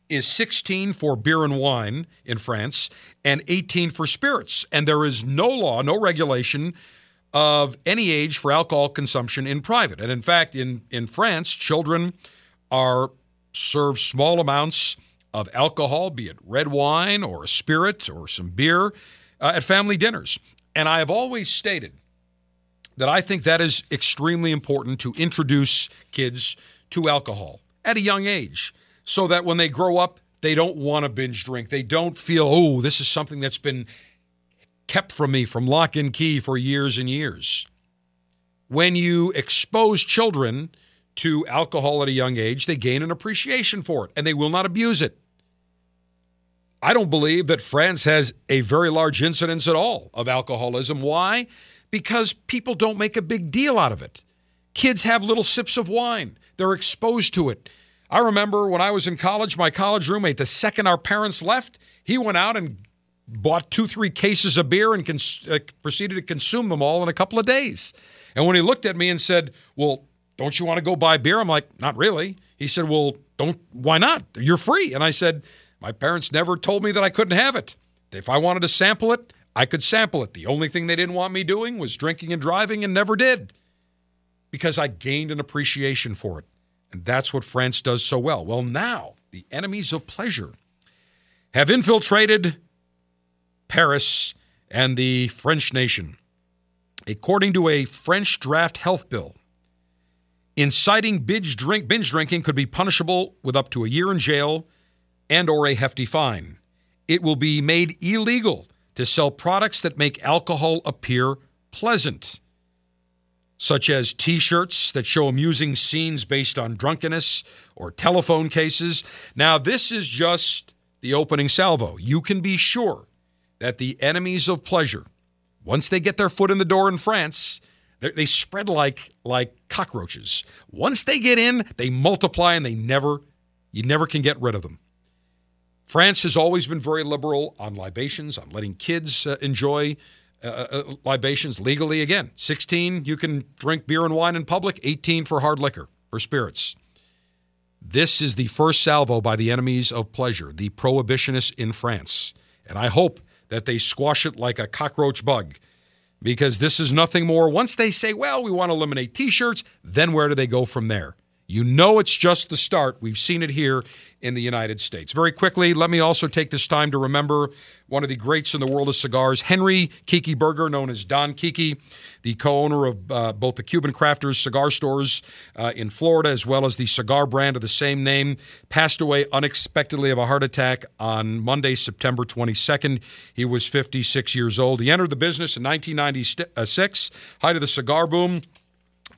is sixteen for beer and wine in France and eighteen for spirits. And there is no law, no regulation of any age for alcohol consumption in private. And in fact, in, in France, children are served small amounts of alcohol, be it red wine or a spirit or some beer, uh, at family dinners. And I have always stated that I think that is extremely important to introduce kids to alcohol at a young age so that when they grow up, they don't want to binge drink. They don't feel, oh, this is something that's been kept from me from lock and key for years and years. When you expose children to alcohol at a young age, they gain an appreciation for it, and they will not abuse it. I don't believe that France has a very large incidence at all of alcoholism. Why? Because people don't make a big deal out of it. Kids have little sips of wine. They're exposed to it. I remember when I was in college, my college roommate, the second our parents left, he went out and bought two, three cases of beer and cons- uh, proceeded to consume them all in a couple of days. And when he looked at me and said, well, don't you want to go buy beer? I'm like, not really. He said, well, don't. Why not? You're free. And I said, my parents never told me that I couldn't have it. If I wanted to sample it, I could sample it. The only thing they didn't want me doing was drinking and driving, and never did, because I gained an appreciation for it. And that's what France does so well. Well, now the enemies of pleasure have infiltrated Paris and the French nation. According to a French draft health bill, inciting binge drink, binge drinking could be punishable with up to a year in jail and or a hefty fine. It will be made illegal to sell products that make alcohol appear pleasant, such as T-shirts that show amusing scenes based on drunkenness or telephone cases. Now, this is just the opening salvo. You can be sure that the enemies of pleasure, once they get their foot in the door in France, they spread like like cockroaches. Once they get in, they multiply, and they never, you never can get rid of them. France has always been very liberal on libations, on letting kids uh, enjoy uh, uh, libations legally. Again, sixteen, you can drink beer and wine in public, eighteen for hard liquor, for spirits. This is the first salvo by the enemies of pleasure, the prohibitionists in France. And I hope that they squash it like a cockroach bug, because this is nothing more. Once they say, well, we want to eliminate T-shirts, then where do they go from there? You know it's just the start. We've seen it here in the United States. Very quickly, let me also take this time to remember one of the greats in the world of cigars, Henry Kiki Berger, known as Don Kiki, the co-owner of uh, both the Cuban Crafters cigar stores uh, in Florida, as well as the cigar brand of the same name, passed away unexpectedly of a heart attack on Monday, September twenty-second. He was fifty-six years old. He entered the business in nineteen ninety-six, height of the cigar boom,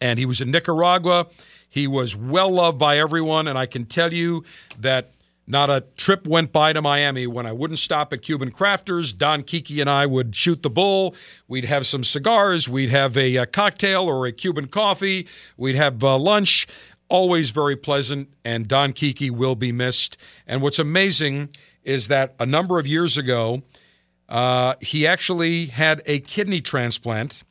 and he was in Nicaragua. He was well-loved by everyone, and I can tell you that not a trip went by to Miami when I wouldn't stop at Cuban Crafters. Don Kiki and I would shoot the bull. We'd have some cigars. We'd have a, a cocktail or a Cuban coffee. We'd have uh, lunch. Always very pleasant, and Don Kiki will be missed. And what's amazing is that a number of years ago, uh, he actually had a kidney transplant.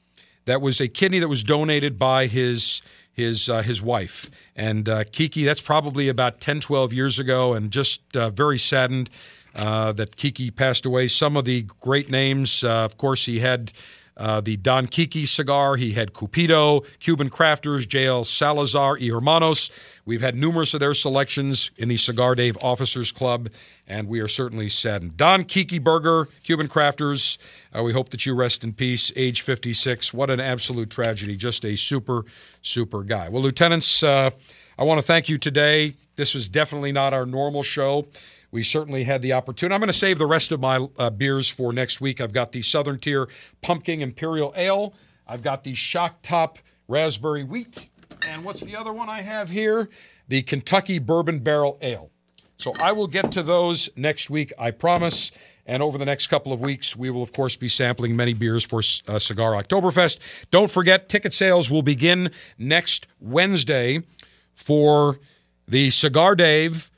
That was a kidney that was donated by his his uh, his wife. And uh, Kiki, that's probably about ten, twelve years ago, and just uh, very saddened uh, that Kiki passed away. Some of the great names, uh, of course, he had uh, the Don Kiki cigar. He had Cupido, Cuban Crafters, J L. Salazar, y Hermanos. We've had numerous of their selections in the Cigar Dave Officers Club, and we are certainly saddened. Don Kiki Berger, Cuban Crafters, uh, we hope that you rest in peace, age fifty-six. What an absolute tragedy. Just a super, super guy. Well, Lieutenants, uh, I want to thank you today. This was definitely not our normal show. We certainly had the opportunity. I'm going to save the rest of my uh, beers for next week. I've got the Southern Tier Pumpkin Imperial Ale. I've got the Shock Top Raspberry Wheat. And what's the other one I have here? The Kentucky Bourbon Barrel Ale. So I will get to those next week, I promise. And over the next couple of weeks, we will, of course, be sampling many beers for uh, Cigar Oktoberfest. Don't forget, ticket sales will begin next Wednesday for the Cigar Dave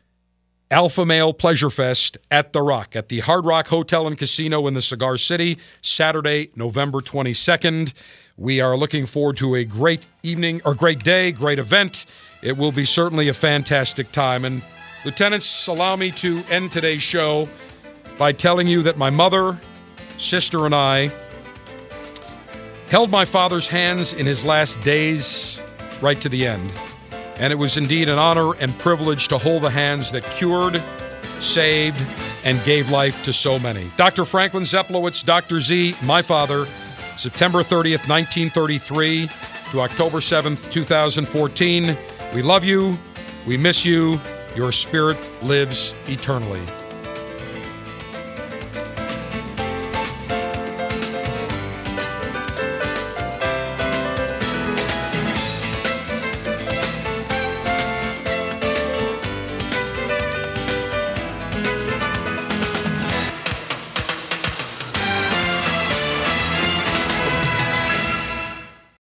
Alpha Male Pleasure Fest at The Rock, at the Hard Rock Hotel and Casino in the Cigar City, Saturday, November twenty-second. We are looking forward to a great evening, or great day, great event. It will be certainly a fantastic time. And, Lieutenants, allow me to end today's show by telling you that my mother, sister, and I held my father's hands in his last days right to the end. And it was indeed an honor and privilege to hold the hands that cured, saved, and gave life to so many. Doctor Franklin Zeplowitz, Doctor Z, my father, September thirtieth, nineteen thirty-three to October seventh, two thousand fourteen. We love you. We miss you. Your spirit lives eternally.